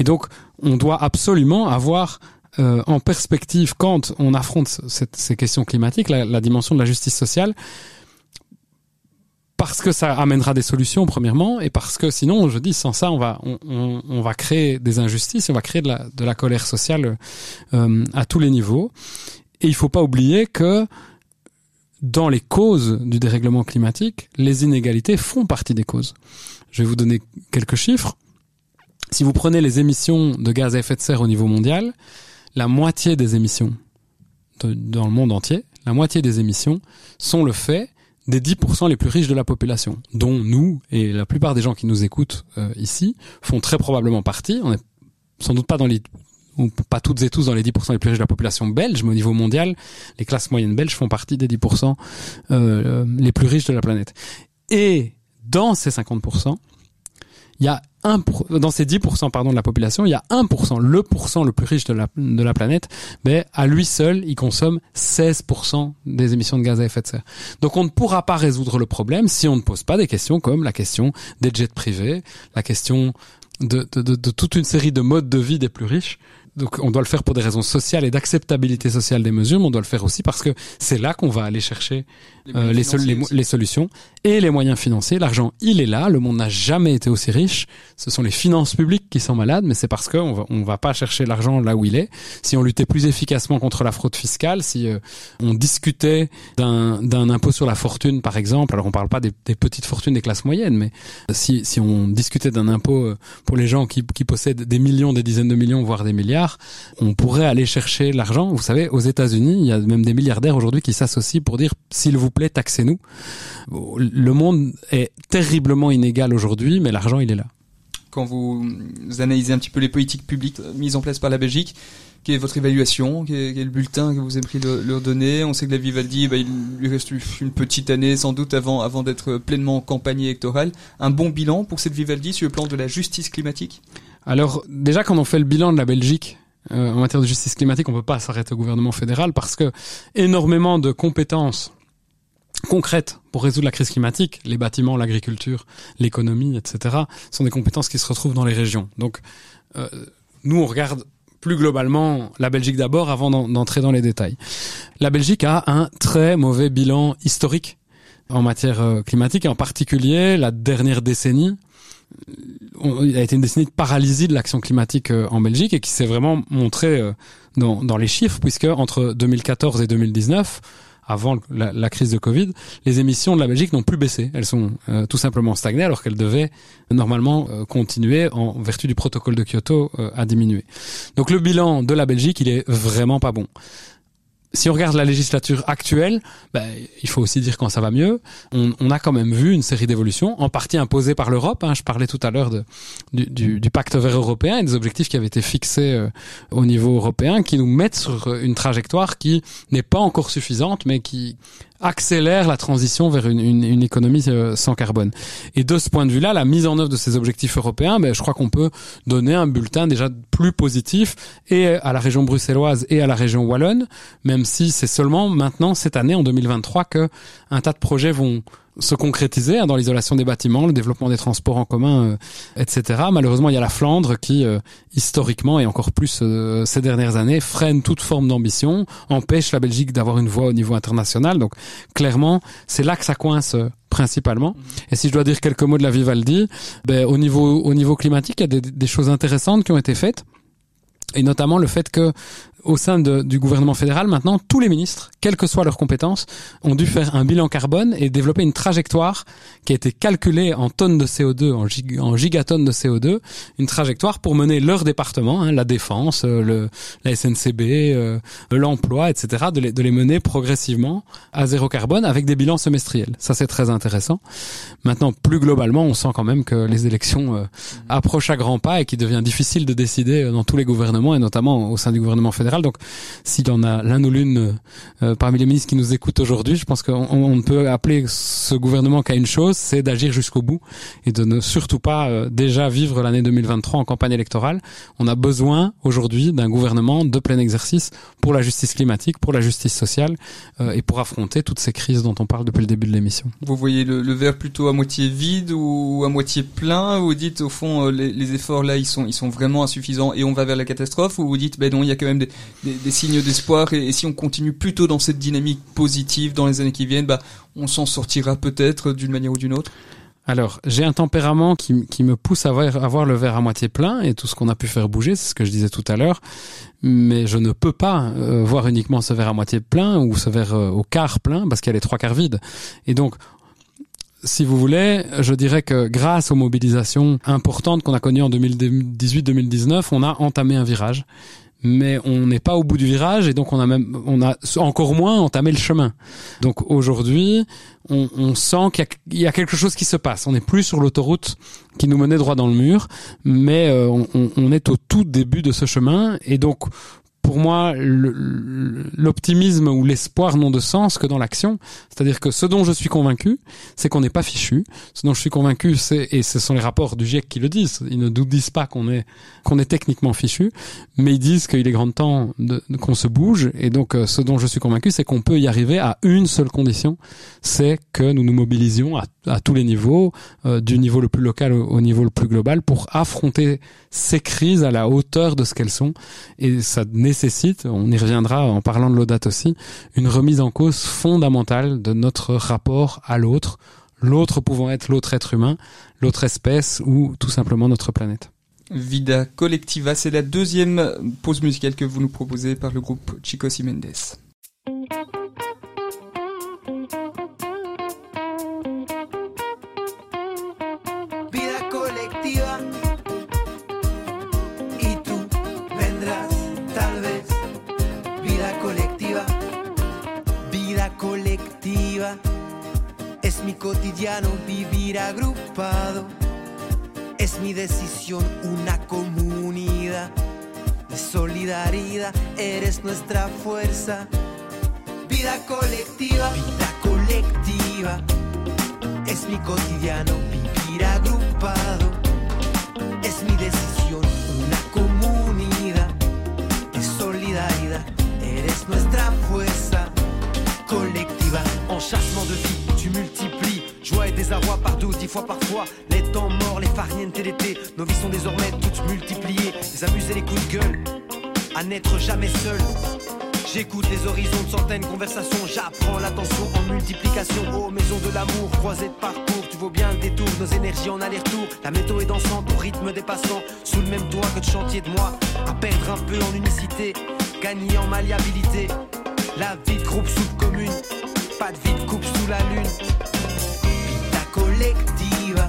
Et donc, on doit absolument avoir Euh, en perspective, quand on affronte cette, ces questions climatiques, la, la dimension de la justice sociale, parce que ça amènera des solutions, premièrement, et parce que sinon, je dis, sans ça, on va, on, on, on va créer des injustices, on va créer de la, de la colère sociale euh, à tous les niveaux. Et il ne faut pas oublier que dans les causes du dérèglement climatique, les inégalités font partie des causes. Je vais vous donner quelques chiffres. Si vous prenez les émissions de gaz à effet de serre au niveau mondial, la moitié des émissions de, dans le monde entier, la moitié des émissions sont le fait des dix pour cent les plus riches de la population, dont nous et la plupart des gens qui nous écoutent euh, ici font très probablement partie. On n'est sans doute pas dans les, ou pas toutes et tous dans les dix pour cent les plus riches de la population belge, mais au niveau mondial, les classes moyennes belges font partie des dix pour cent euh, les plus riches de la planète. Et dans ces cinquante pour cent, il y a un, dans ces dix pour cent, pardon, de la population, il y a un pour cent, le pourcent le plus riche de la, de la planète, ben, à lui seul, il consomme seize pour cent des émissions de gaz à effet de serre. Donc, on ne pourra pas résoudre le problème si on ne pose pas des questions comme la question des jets privés, la question de, de, de, de toute une série de modes de vie des plus riches. Donc, on doit le faire pour des raisons sociales et d'acceptabilité sociale des mesures, mais on doit le faire aussi parce que c'est là qu'on va aller chercher euh, les, sol- les, les solutions et les moyens financiers. L'argent, il est là. Le monde n'a jamais été aussi riche. Ce sont les finances publiques qui sont malades, mais c'est parce qu'on va, on va pas chercher l'argent là où il est. Si on luttait plus efficacement contre la fraude fiscale, si euh, on discutait d'un, d'un impôt sur la fortune, par exemple, alors on parle pas des, des petites fortunes des classes moyennes, mais si, si on discutait d'un impôt pour les gens qui, qui possèdent des millions, des dizaines de millions, voire des milliards, on pourrait aller chercher l'argent. Vous savez, aux États-Unis, il y a même des milliardaires aujourd'hui qui s'associent pour dire « s'il vous plaît, taxez-nous ». Le monde est terriblement inégal aujourd'hui, mais l'argent, il est là. Quand vous analysez un petit peu les politiques publiques mises en place par la Belgique, quelle est votre évaluation? Quel est le bulletin que vous aimez le, leur donner? On sait que la Vivaldi, bah, il lui reste une petite année sans doute avant, avant d'être pleinement en campagne électorale. Un bon bilan pour cette Vivaldi sur le plan de la justice climatique? Alors déjà, quand on fait le bilan de la Belgique euh, en matière de justice climatique, on peut pas s'arrêter au gouvernement fédéral parce que énormément de compétences concrètes pour résoudre la crise climatique, les bâtiments, l'agriculture, l'économie, et cetera, sont des compétences qui se retrouvent dans les régions. Donc euh, nous, on regarde plus globalement la Belgique d'abord avant d'en, d'entrer dans les détails. La Belgique a un très mauvais bilan historique en matière euh, climatique, et en particulier la dernière décennie. Il a été une décennie de paralysie de l'action climatique en Belgique, et qui s'est vraiment montrée dans, dans les chiffres, puisque entre deux mille quatorze et deux mille dix-neuf, avant la, la crise de Covid, les émissions de la Belgique n'ont plus baissé. Elles sont euh, tout simplement stagnées, alors qu'elles devaient normalement euh, continuer en vertu du protocole de Kyoto euh, à diminuer. Donc le bilan de la Belgique, il est vraiment pas bon. Si on regarde la législature actuelle, ben, il faut aussi dire quand ça va mieux. On, on a quand même vu une série d'évolutions, en partie imposées par l'Europe. Hein. Je parlais tout à l'heure de, du, du, du pacte vert européen et des objectifs qui avaient été fixés euh, au niveau européen, qui nous mettent sur une trajectoire qui n'est pas encore suffisante, mais qui accélère la transition vers une, une, une économie sans carbone. Et de ce point de vue-là, la mise en œuvre de ces objectifs européens, ben, je crois qu'on peut donner un bulletin déjà plus positif, et à la région bruxelloise et à la région wallonne, même si c'est seulement maintenant, cette année, en deux mille vingt-trois, que un tas de projets vont se concrétiser, hein, dans l'isolation des bâtiments, le développement des transports en commun, euh, et cetera. Malheureusement, il y a la Flandre qui, euh, historiquement et encore plus euh, ces dernières années, freine toute forme d'ambition, empêche la Belgique d'avoir une voix au niveau international. Donc, clairement, c'est là que ça coince euh, principalement. Et si je dois dire quelques mots de la Vivaldi, ben, au niveau au niveau climatique, il y a des, des choses intéressantes qui ont été faites. Et notamment le fait que au sein de, du gouvernement fédéral, maintenant, tous les ministres, quelles que soient leurs compétences, ont dû faire un bilan carbone et développer une trajectoire qui a été calculée en tonnes de C O deux, en, gig, en gigatonnes de C O deux, une trajectoire pour mener leur département, hein, la défense, euh, le, la S N C B, euh, l'emploi, et cetera, de les, de les mener progressivement à zéro carbone avec des bilans semestriels. Ça, c'est très intéressant. Maintenant, plus globalement, on sent quand même que les élections euh, approchent à grands pas et qu'il devient difficile de décider dans tous les gouvernements et notamment au sein du gouvernement fédéral. Donc, s'il en a l'un ou l'une euh, parmi les ministres qui nous écoutent aujourd'hui, je pense qu'on ne peut appeler ce gouvernement qu'à une chose, c'est d'agir jusqu'au bout et de ne surtout pas euh, déjà vivre l'année deux mille vingt-trois en campagne électorale. On a besoin aujourd'hui d'un gouvernement de plein exercice pour la justice climatique, pour la justice sociale euh, et pour affronter toutes ces crises dont on parle depuis le début de l'émission. Vous voyez le, le verre plutôt à moitié vide ou à moitié plein? Vous dites au fond euh, les, les efforts là ils sont, ils sont vraiment insuffisants et on va vers la catastrophe, ou vous dites ben non, il y a quand même des Des, des signes d'espoir et, et si on continue plutôt dans cette dynamique positive dans les années qui viennent, bah, on s'en sortira peut-être d'une manière ou d'une autre? Alors, j'ai un tempérament qui, qui me pousse à avoir, à avoir le verre à moitié plein et tout ce qu'on a pu faire bouger, c'est ce que je disais tout à l'heure, mais je ne peux pas euh, voir uniquement ce verre à moitié plein ou ce verre euh, au quart plein parce qu'il y a les trois quarts vides. Et donc, si vous voulez, je dirais que grâce aux mobilisations importantes qu'on a connues en deux mille dix-huit deux mille dix-neuf, on a entamé un virage. Mais on n'est pas au bout du virage et donc on a même, on a encore moins entamé le chemin. Donc aujourd'hui, on, on sent qu'il y a, il y a quelque chose qui se passe. On n'est plus sur l'autoroute qui nous menait droit dans le mur, mais euh, on, on est au tout début de ce chemin et donc, pour moi, le, l'optimisme ou l'espoir n'ont de sens que dans l'action. C'est-à-dire que ce dont je suis convaincu, c'est qu'on n'est pas fichu. Ce dont je suis convaincu, c'est, et ce sont les rapports du GIEC qui le disent, ils ne nous disent pas qu'on est, qu'on est techniquement fichu, mais ils disent qu'il est grand temps de, de, qu'on se bouge. Et donc, euh, ce dont je suis convaincu, c'est qu'on peut y arriver à une seule condition, c'est que nous nous mobilisions à, à tous les niveaux, euh, du niveau le plus local au, au niveau le plus global, pour affronter ces crises à la hauteur de ce qu'elles sont. Et ça nécessite nécessite, on y reviendra en parlant de Laudato si', une remise en cause fondamentale de notre rapport à l'autre, l'autre pouvant être l'autre être humain, l'autre espèce ou tout simplement notre planète. Vida Collectiva, c'est la deuxième pause musicale que vous nous proposez par le groupe Chicos y Mendes. Es mi cotidiano vivir agrupado, es mi decisión una comunidad de solidaridad, eres nuestra fuerza. Vida colectiva, vida colectiva, es mi cotidiano vivir agrupado, es mi decisión una comunidad de solidaridad, eres nuestra fuerza collectiva. En chassement de vie, tu multiplies joie et désarroi par douze, dix fois parfois. Les temps morts, les farnientes et l'été, nos vies sont désormais toutes multipliées. Les amuser, les coups de gueule, à n'être jamais seul. J'écoute les horizons de centaines de conversations, j'apprends l'attention en multiplication. Oh maison de l'amour, croisée de parcours, tu vaux bien le détour, nos énergies en aller-retour. La météo est dansante, au rythme dépassant, sous le même toit que de chantier de moi. À perdre un peu en unicité, gagner en malléabilité. La vie de groupe sous commune, pas de vie de coupe sous la lune. Vida colectiva,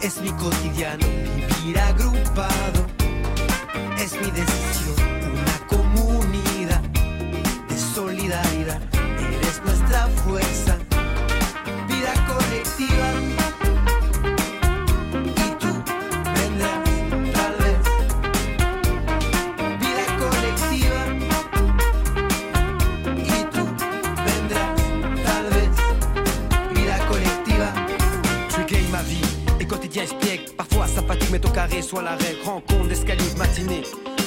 es mi cotidiano, vivir agrupado, es mi decisión, una comunidad de solidaridad, eres nuestra fuerza. Vida colectiva. Parfois ça fatigue mais au carré, soit la règle. Rencontre d'escalier de matinée,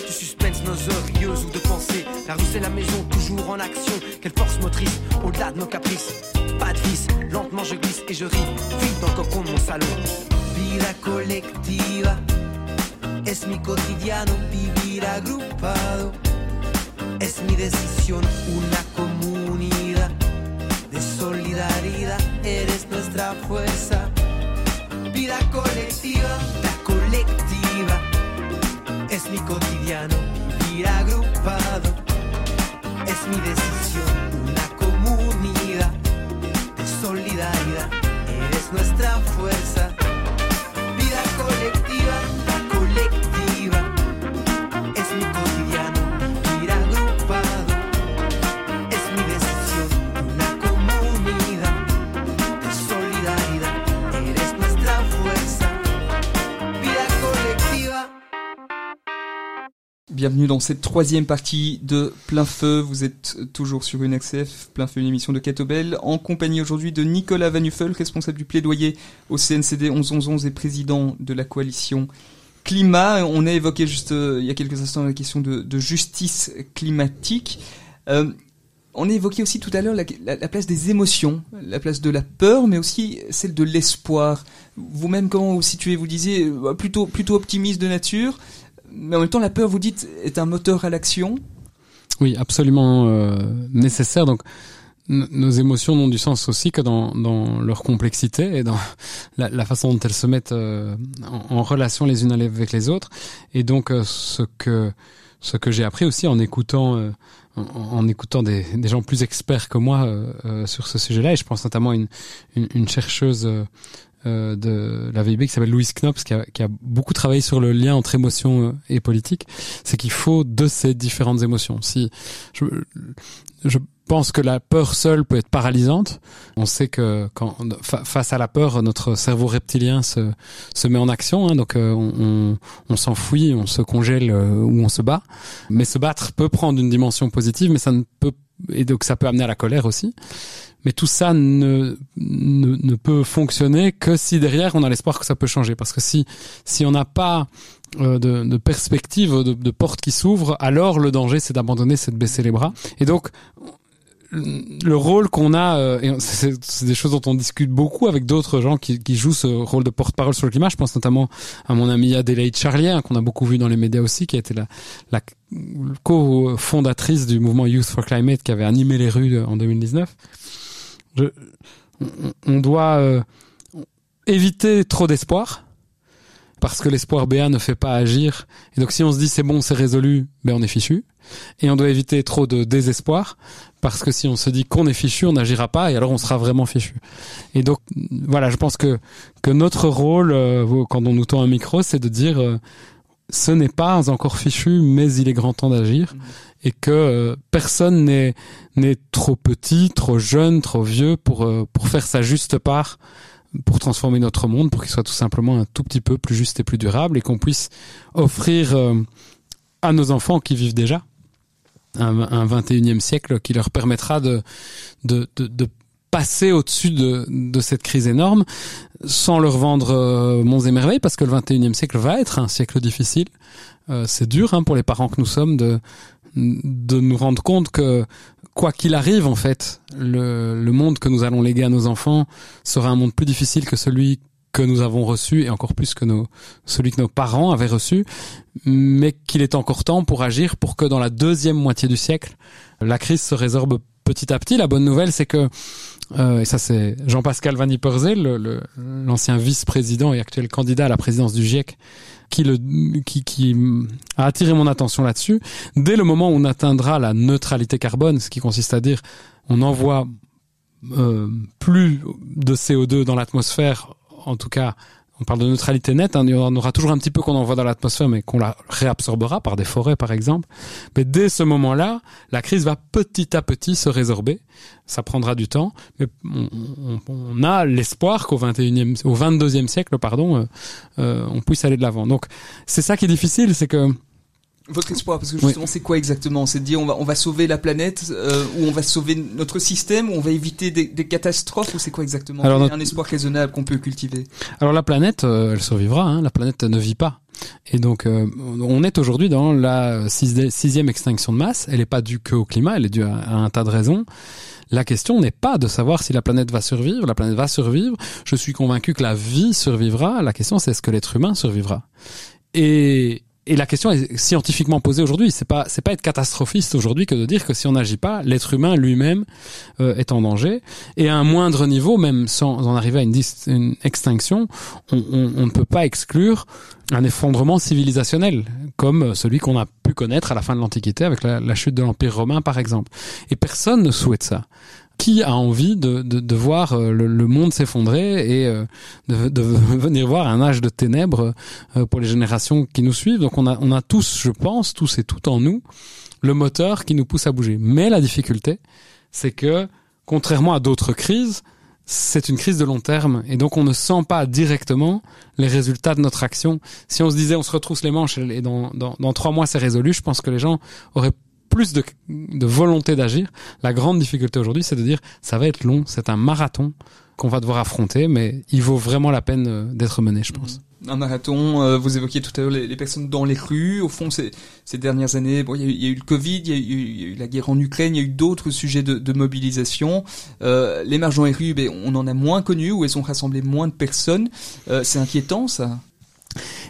du suspense, nos heures rieuses ou de pensée. La rue c'est la maison, toujours en action. Quelle force motrice, au-delà de nos caprices. Pas de vice, lentement je glisse et je ris. Vite dans le cocon de mon salon. Vida colectiva, es mi cotidiano, vivir agrupado, es mi decisión, una comunidad de solidaridad, eres nuestra fuerza. Vida colectiva, la colectiva, es mi cotidiano. vivir agrupado, es mi decisión, una comunidad de solidaridad, eres nuestra fuerza, vida colectiva, colectiva, es mi cotidiano, vivir agrupado, es mi decisión, una comunidad de solidaridad, eres nuestra fuerza, vida colectiva. Bienvenue dans cette troisième partie de Plein Feu. Vous êtes toujours sur U N R C F, Plein Feu, une émission de Catobel, en compagnie aujourd'hui de Nicolas Van Nuffel, responsable du plaidoyer au C N C D onze onze onze et président de la Coalition Climat. On a évoqué juste euh, il y a quelques instants la question de, de justice climatique. Euh, on a évoqué aussi tout à l'heure la, la, la place des émotions, la place de la peur, mais aussi celle de l'espoir. Vous-même, comment vous situez? Vous disiez euh, plutôt, plutôt optimiste de nature. Mais en même temps, la peur, vous dites, est un moteur à l'action ? Oui, absolument euh, nécessaire. Donc, n- nos émotions n'ont du sens aussi que dans, dans leur complexité et dans la, la façon dont elles se mettent euh, en, en relation les unes avec les autres. Et donc, euh, ce que ce que j'ai appris aussi en écoutant euh, en, en écoutant des, des gens plus experts que moi euh, euh, sur ce sujet-là, et je pense notamment à une, une, une chercheuse Euh, de la V I B qui s'appelle Louise Knops, qui a, qui a beaucoup travaillé sur le lien entre émotion et politique, c'est qu'il faut de ces différentes émotions. Si je, je pense que la peur seule peut être paralysante. On sait que quand fa- face à la peur, notre cerveau reptilien se, se met en action, hein, donc euh, on, on s'enfuit, on se congèle euh, ou on se bat. Mais se battre peut prendre une dimension positive, mais ça ne peut et donc ça peut amener à la colère aussi. Mais tout ça ne, ne, ne peut fonctionner que si derrière on a l'espoir que ça peut changer. Parce que si, si on n'a pas euh, de, de perspective, de, de porte qui s'ouvre, alors le danger c'est d'abandonner, c'est de baisser les bras. Et donc, le rôle qu'on a, euh, et c'est, c'est des choses dont on discute beaucoup avec d'autres gens qui, qui jouent ce rôle de porte-parole sur le climat. Je pense notamment à mon amie Adélaïde Charlier, hein, qu'on a beaucoup vu dans les médias aussi, qui a été la, la co-fondatrice du mouvement Youth for Climate, qui avait animé les rues en deux mille dix-neuf. Je, on doit euh, éviter trop d'espoir, parce que l'espoir béat ne fait pas agir. Et donc si on se dit c'est bon, c'est résolu, ben on est fichu. Et on doit éviter trop de désespoir, parce que si on se dit qu'on est fichu, on n'agira pas, et alors on sera vraiment fichu. Et donc voilà, je pense que que notre rôle euh, quand on nous tend un micro, c'est de dire euh, ce n'est pas encore fichu, mais il est grand temps d'agir. Et que euh, personne n'est, n'est trop petit, trop jeune, trop vieux pour, euh, pour faire sa juste part, pour transformer notre monde, pour qu'il soit tout simplement un tout petit peu plus juste et plus durable, et qu'on puisse offrir euh, à nos enfants qui vivent déjà un, un vingt et unième siècle qui leur permettra de, de, de, de passer au-dessus de, de cette crise énorme, sans leur vendre euh, monts et merveilles, parce que le vingt et unième siècle va être un siècle difficile. Euh, c'est dur hein, pour les parents que nous sommes de, de nous rendre compte que, quoi qu'il arrive, en fait, le, le monde que nous allons léguer à nos enfants sera un monde plus difficile que celui que nous avons reçu, et encore plus que nos, celui que nos parents avaient reçu, mais qu'il est encore temps pour agir pour que dans la deuxième moitié du siècle, la crise se résorbe petit à petit. La bonne nouvelle, c'est que Euh, et ça c'est Jean-Pascal Van Ypersel, le, le, l'ancien vice-président et actuel candidat à la présidence du GIEC, qui, le, qui, qui a attiré mon attention là-dessus. Dès le moment où on atteindra la neutralité carbone, ce qui consiste à dire on envoie euh, plus de C O deux dans l'atmosphère, en tout cas on parle de neutralité nette, hein, il y en aura toujours un petit peu qu'on envoie dans l'atmosphère mais qu'on la réabsorbera par des forêts par exemple. Mais dès ce moment-là, la crise va petit à petit se résorber. Ça prendra du temps, mais on, on, on a l'espoir qu'au vingt et unième, au vingt-deuxième siècle, pardon, euh, euh, on puisse aller de l'avant. Donc c'est ça qui est difficile, c'est que votre espoir, parce que justement, oui. C'est quoi exactement ? C'est de dire on va on va sauver la planète, euh, ou on va sauver notre système, ou on va éviter des, des catastrophes, ou c'est quoi exactement ? Alors, notre... un espoir raisonnable qu'on peut cultiver. Alors la planète, euh, elle survivra. Hein, la planète ne vit pas. Et donc, euh, on est aujourd'hui dans la sixième extinction de masse. Elle n'est pas due qu'au climat, elle est due à, à un tas de raisons. La question n'est pas de savoir si la planète va survivre. La planète va survivre. Je suis convaincu que la vie survivra. La question, c'est est-ce que l'être humain survivra ? Et Et la question est scientifiquement posée aujourd'hui. C'est pas, c'est pas être catastrophiste aujourd'hui que de dire que si on n'agit pas, l'être humain lui-même euh, est en danger. Et à un moindre niveau, même sans en arriver à une, dis- une extinction, on, on, on ne peut pas exclure un effondrement civilisationnel comme celui qu'on a pu connaître à la fin de l'Antiquité avec la, la chute de l'Empire romain, par exemple. Et personne ne souhaite ça. Qui a envie de, de, de voir le, le monde s'effondrer et de, de venir voir un âge de ténèbres pour les générations qui nous suivent? Donc on a, on a tous, je pense, tous et tout en nous, le moteur qui nous pousse à bouger. Mais la difficulté, c'est que, contrairement à d'autres crises, c'est une crise de long terme. Et donc on ne sent pas directement les résultats de notre action. Si on se disait on se retrousse les manches et dans, dans, dans trois mois c'est résolu, je pense que les gens auraient plus de, de volonté d'agir. La grande difficulté aujourd'hui, c'est de dire ça va être long, c'est un marathon qu'on va devoir affronter, mais il vaut vraiment la peine d'être mené, je pense. Un marathon, euh, vous évoquiez tout à l'heure les, les personnes dans les rues. Au fond, ces, ces dernières années, bon, il y a eu, il y a eu le Covid, il y a eu, il y a eu la guerre en Ukraine, il y a eu d'autres sujets de, de mobilisation. Euh, les marches dans les rues, ben, on en a moins connu, où elles ont rassemblé moins de personnes. Euh, c'est inquiétant, ça.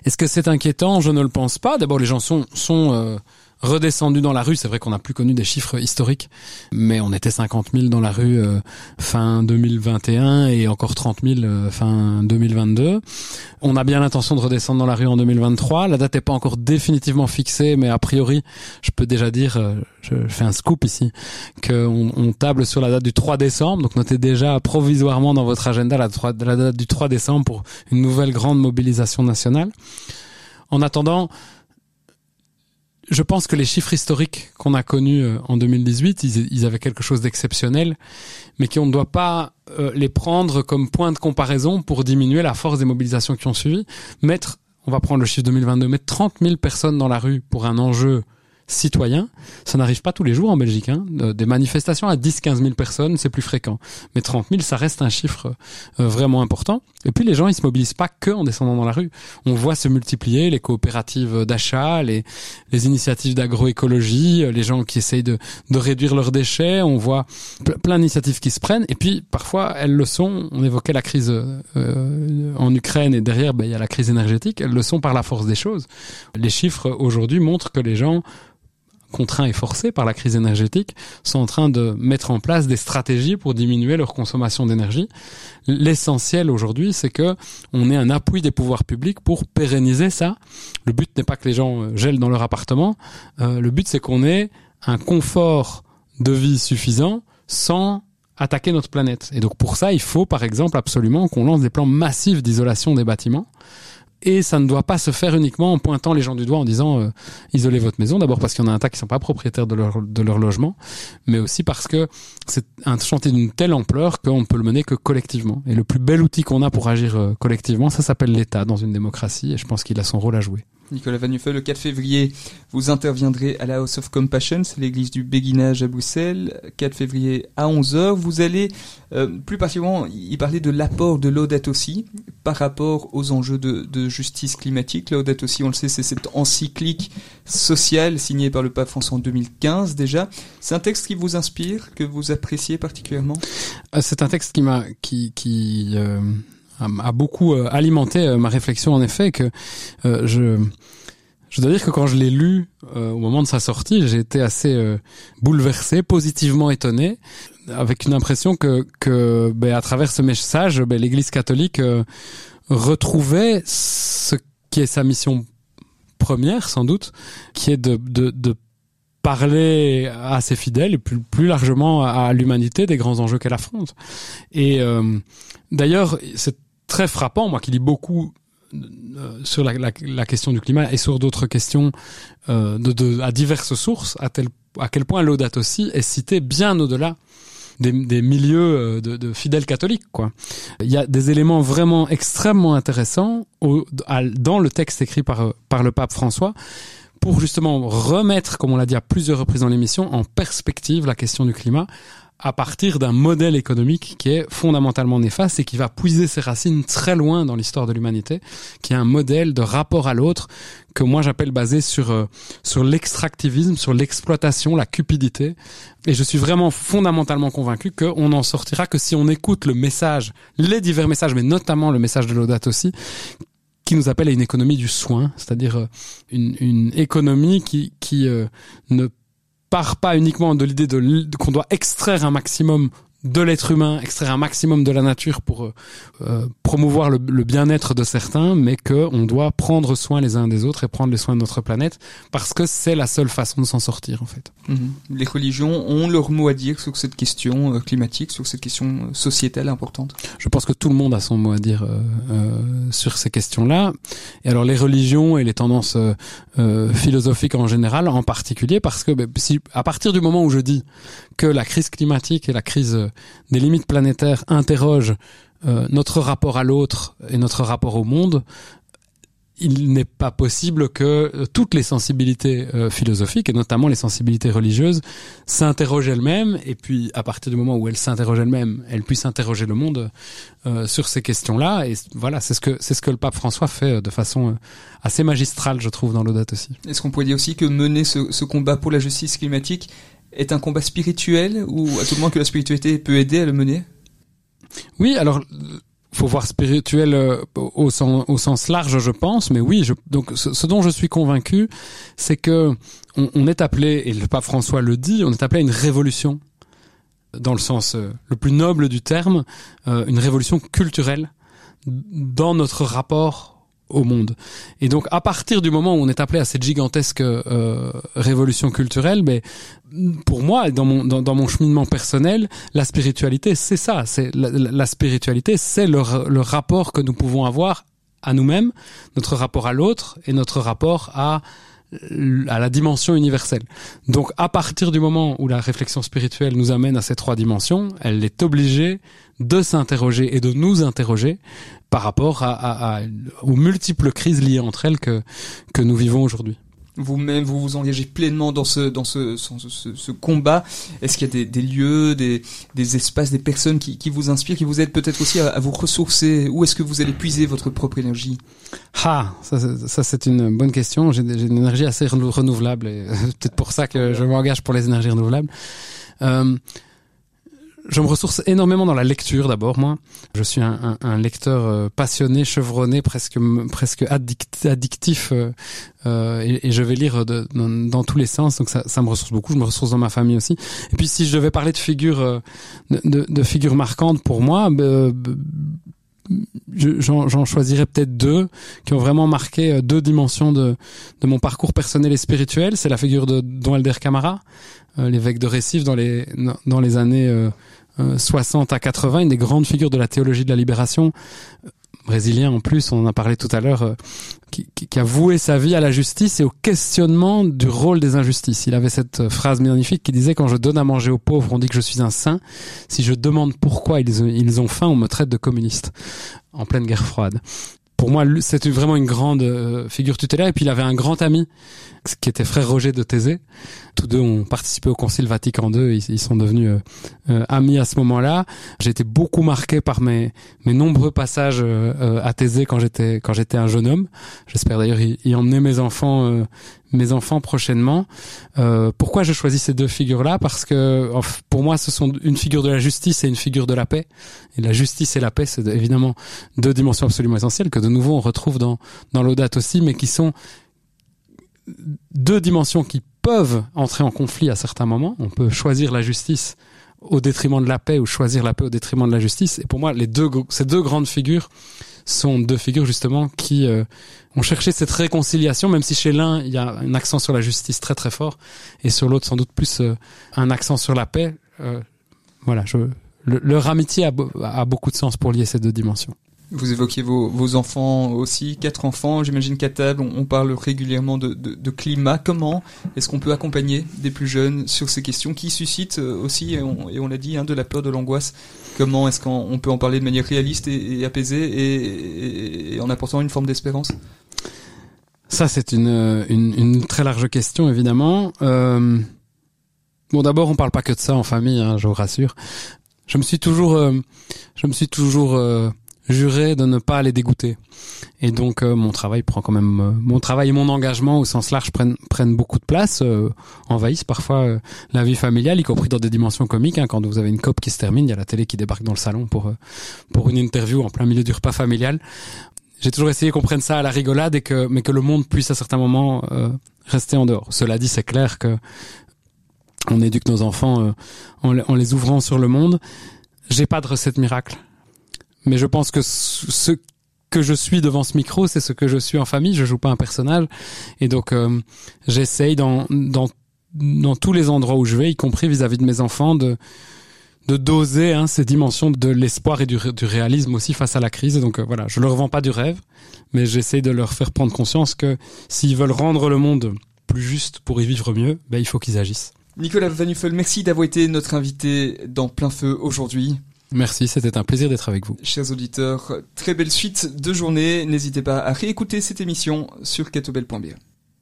Est-ce que c'est inquiétant? Je ne le pense pas. D'abord, les gens sont... sont euh... redescendu dans la rue. C'est vrai qu'on n'a plus connu des chiffres historiques, mais on était cinquante mille dans la rue euh, fin deux mille vingt et un et encore trente mille euh, fin deux mille vingt-deux. On a bien l'intention de redescendre dans la rue en deux mille vingt-trois. La date n'est pas encore définitivement fixée, mais a priori, je peux déjà dire, euh, je fais un scoop ici, qu'on on table sur la date du trois décembre. Donc notez déjà provisoirement dans votre agenda la, la date du trois décembre pour une nouvelle grande mobilisation nationale. En attendant, je pense que les chiffres historiques qu'on a connus en deux mille dix-huit, ils, ils avaient quelque chose d'exceptionnel, mais qu'on ne doit pas euh, les prendre comme point de comparaison pour diminuer la force des mobilisations qui ont suivi. Mettre, on va prendre le chiffre deux mille vingt-deux, mettre trente mille personnes dans la rue pour un enjeu citoyen, ça n'arrive pas tous les jours en Belgique, hein. Des manifestations à dix à quinze mille personnes, c'est plus fréquent. Mais trente mille, ça reste un chiffre euh, vraiment important. Et puis les gens, ils se mobilisent pas que en descendant dans la rue. On voit se multiplier les coopératives d'achat, les, les initiatives d'agroécologie, les gens qui essayent de, de réduire leurs déchets. On voit ple- plein d'initiatives qui se prennent. Et puis parfois, elles le sont. On évoquait la crise euh, en Ukraine et derrière, ben, il y a la crise énergétique. Elles le sont par la force des choses. Les chiffres aujourd'hui montrent que les gens contraints et forcés par la crise énergétique, sont en train de mettre en place des stratégies pour diminuer leur consommation d'énergie. L'essentiel aujourd'hui, c'est que on ait un appui des pouvoirs publics pour pérenniser ça. Le but n'est pas que les gens gèlent dans leur appartement. Euh, le but, c'est qu'on ait un confort de vie suffisant sans attaquer notre planète. Et donc, pour ça, il faut, par exemple, absolument qu'on lance des plans massifs d'isolation des bâtiments. Et ça ne doit pas se faire uniquement en pointant les gens du doigt en disant euh, isolez votre maison, d'abord parce qu'il y en a un tas qui ne sont pas propriétaires de leur, de leur logement, mais aussi parce que c'est un chantier d'une telle ampleur qu'on ne peut le mener que collectivement. Et le plus bel outil qu'on a pour agir euh, collectivement, ça s'appelle l'État dans une démocratie, et je pense qu'il a son rôle à jouer. Nicolas Van Nuffel, le quatre février, vous interviendrez à la House of Compassion, c'est l'église du Béguinage à Bruxelles, quatre février à onze heures. Vous allez euh, plus particulièrement y parler de l'apport de Laudato si' par rapport aux enjeux de, de justice climatique. Laudato si', on le sait, c'est cette encyclique sociale signée par le pape François en deux mille quinze déjà. C'est un texte qui vous inspire, que vous appréciez particulièrement? C'est un texte qui m'a... qui, qui euh... a beaucoup euh, alimenté euh, ma réflexion en effet, que euh, je je dois dire que quand je l'ai lu euh, au moment de sa sortie, j'ai été assez euh, bouleversé, positivement étonné, avec une impression que que ben, à travers ce message, ben, l'Église catholique euh, retrouvait ce qui est sa mission première sans doute, qui est de de, de parler à ses fidèles et plus, plus largement à l'humanité des grands enjeux qu'elle affronte. Et euh, d'ailleurs, c'est très frappant, moi qui lis beaucoup euh, sur la, la, la question du climat et sur d'autres questions euh, de, de, à diverses sources, à, tel, à quel point Laudato si' est cité bien au-delà des, des milieux de, de fidèles catholiques, quoi. Il y a des éléments vraiment extrêmement intéressants au, à, dans le texte écrit par, par le pape François, pour justement remettre, comme on l'a dit à plusieurs reprises dans l'émission, en perspective la question du climat à partir d'un modèle économique qui est fondamentalement néfaste et qui va puiser ses racines très loin dans l'histoire de l'humanité, qui est un modèle de rapport à l'autre que moi j'appelle basé sur euh, sur l'extractivisme, sur l'exploitation, la cupidité. Et je suis vraiment fondamentalement convaincu qu'on n'en sortira que si on écoute le message, les divers messages, mais notamment le message de Laudato si', qui nous appelle à une économie du soin, c'est-à-dire une, une économie qui, qui euh, ne part pas uniquement de l'idée de, de, qu'on doit extraire un maximum de l'être humain, extraire un maximum de la nature pour euh, promouvoir le, le bien-être de certains, mais qu'on doit prendre soin les uns des autres et prendre les soins de notre planète, parce que c'est la seule façon de s'en sortir, en fait. Mmh. Les religions ont leur mot à dire sur cette question euh, climatique, sur cette question euh, sociétale importante. Je pense que tout le monde a son mot à dire euh, euh, sur ces questions-là. Et alors les religions et les tendances euh, euh, philosophiques en général, en particulier, parce que bah, si, à partir du moment où je dis que la crise climatique et la crise euh, des limites planétaires interrogent euh, notre rapport à l'autre et notre rapport au monde, il n'est pas possible que euh, toutes les sensibilités euh, philosophiques, et notamment les sensibilités religieuses, s'interrogent elles-mêmes, et puis à partir du moment où elles s'interrogent elles-mêmes, elles puissent interroger le monde euh, sur ces questions-là. Et voilà, c'est ce que c'est ce que le pape François fait euh, de façon euh, assez magistrale, je trouve, dans Laudato si'. Est-ce qu'on pourrait dire aussi que mener ce, ce combat pour la justice climatique est un combat spirituel, ou à tout le moins que la spiritualité peut aider à le mener? Oui, alors faut voir spirituel euh, au, sens, au sens large, je pense, mais oui, je, donc ce, ce dont je suis convaincu, c'est que on, on est appelé, et le pape François le dit, on est appelé à une révolution, dans le sens euh, le plus noble du terme, euh, une révolution culturelle dans notre rapport au monde. Et donc, à partir du moment où on est appelé à cette gigantesque euh, révolution culturelle, mais pour moi, dans mon dans, dans mon cheminement personnel, la spiritualité, c'est ça. C'est la, la spiritualité, c'est le, le rapport que nous pouvons avoir à nous-mêmes, notre rapport à l'autre et notre rapport à à la dimension universelle. Donc, à partir du moment où la réflexion spirituelle nous amène à ces trois dimensions, elle est obligée de s'interroger et de nous interroger par rapport à, à, à, aux multiples crises liées entre elles que, que nous vivons aujourd'hui. Vous-même, vous vous engagez pleinement dans ce, dans ce, ce, ce, ce combat. Est-ce qu'il y a des, des lieux, des, des espaces, des personnes qui, qui vous inspirent, qui vous aident peut-être aussi à, à vous ressourcer? Où est-ce que vous allez puiser votre propre énergie? Ah, ça, ça c'est une bonne question. J'ai, j'ai une énergie assez renouvelable, et peut-être pour ça que je m'engage pour les énergies renouvelables. Euh, Je me ressource énormément dans la lecture, d'abord, moi. Je suis un, un, un lecteur passionné, chevronné, presque presque addict, addictif, euh, et, et je vais lire de, dans, dans tous les sens, donc ça, ça me ressource beaucoup. Je me ressource dans ma famille aussi. Et puis, si je devais parler de figures de, de, de figures marquantes pour moi, euh, je, j'en, j'en choisirais peut-être deux qui ont vraiment marqué deux dimensions de, de mon parcours personnel et spirituel. C'est la figure de Don Helder Camara, Euh, l'évêque de Recife dans les dans les années euh, euh, soixante à quatre-vingts, une des grandes figures de la théologie de la libération, euh, brésilien en plus, on en a parlé tout à l'heure, euh, qui, qui, qui a voué sa vie à la justice et au questionnement du rôle des injustices. Il avait cette phrase magnifique qui disait: quand je donne à manger aux pauvres, on dit que je suis un saint. Si je demande pourquoi ils, ils ont faim, on me traite de communiste, en pleine guerre froide. Pour moi, c'était vraiment une grande figure tutélaire. Et puis, il avait un grand ami, qui était frère Roger de Taizé. Tous deux ont participé au Concile Vatican deux. Ils sont devenus euh, euh, amis à ce moment-là. J'ai été beaucoup marqué par mes, mes nombreux passages euh, à Taizé quand j'étais, quand j'étais un jeune homme. J'espère d'ailleurs y, y emmener mes enfants, euh, mes enfants prochainement. Euh, pourquoi je choisis ces deux figures-là? Parce que, pour moi, ce sont une figure de la justice et une figure de la paix. Et la justice et la paix, c'est évidemment deux dimensions absolument essentielles que de nouveau on retrouve dans, dans Laudato si', mais qui sont deux dimensions qui peuvent entrer en conflit à certains moments. On peut choisir la justice au détriment de la paix, ou choisir la paix au détriment de la justice. Et pour moi, les deux, ces deux grandes figures sont deux figures justement qui euh, ont cherché cette réconciliation, même si chez l'un, il y a un accent sur la justice très très fort, et sur l'autre, sans doute plus euh, un accent sur la paix. Euh, voilà, je, le, leur amitié a, a beaucoup de sens pour lier ces deux dimensions. Vous évoquiez vos, vos enfants aussi, quatre enfants. J'imagine qu'à table, on, on parle régulièrement de, de, de climat. Comment est-ce qu'on peut accompagner des plus jeunes sur ces questions qui suscitent aussi, et on, et on l'a dit, hein, de la peur, de l'angoisse? Comment est-ce qu'on peut en parler de manière réaliste et, et apaisée, et, et, et en apportant une forme d'espérance? Ça, c'est une, une, une très large question, évidemment. Euh... Bon, d'abord, on parle pas que de ça en famille, hein, je vous rassure. Je me suis toujours... Euh, je me suis toujours euh... juré de ne pas les dégoûter, et donc euh, mon travail prend quand même euh, mon travail et mon engagement au sens large prennent prennent beaucoup de place, euh, envahissent parfois euh, la vie familiale, y compris dans des dimensions comiques, hein. Quand vous avez une COP qui se termine, il y a la télé qui débarque dans le salon pour euh, pour une interview en plein milieu du repas familial. j'ai toujours essayé qu'on prenne ça à la rigolade et que, mais que le monde puisse à certains moments euh, rester en dehors. Cela dit, c'est clair que on éduque nos enfants euh, en, en les ouvrant sur le monde. J'ai pas de recette miracle, mais je pense que ce que je suis devant ce micro, c'est ce que je suis en famille. Je joue pas un personnage, et donc euh, j'essaye dans dans dans tous les endroits où je vais, y compris vis-à-vis de mes enfants, de de doser hein, ces dimensions de l'espoir et du, du réalisme aussi face à la crise. Et donc euh, voilà, je leur vends pas du rêve, mais j'essaie de leur faire prendre conscience que s'ils veulent rendre le monde plus juste pour y vivre mieux, ben, il faut qu'ils agissent. Nicolas Van Nuffel, merci d'avoir été notre invité dans Plein Feu aujourd'hui. Merci, c'était un plaisir d'être avec vous. Chers auditeurs, très belle suite de journée. N'hésitez pas à réécouter cette émission sur catobel point b e.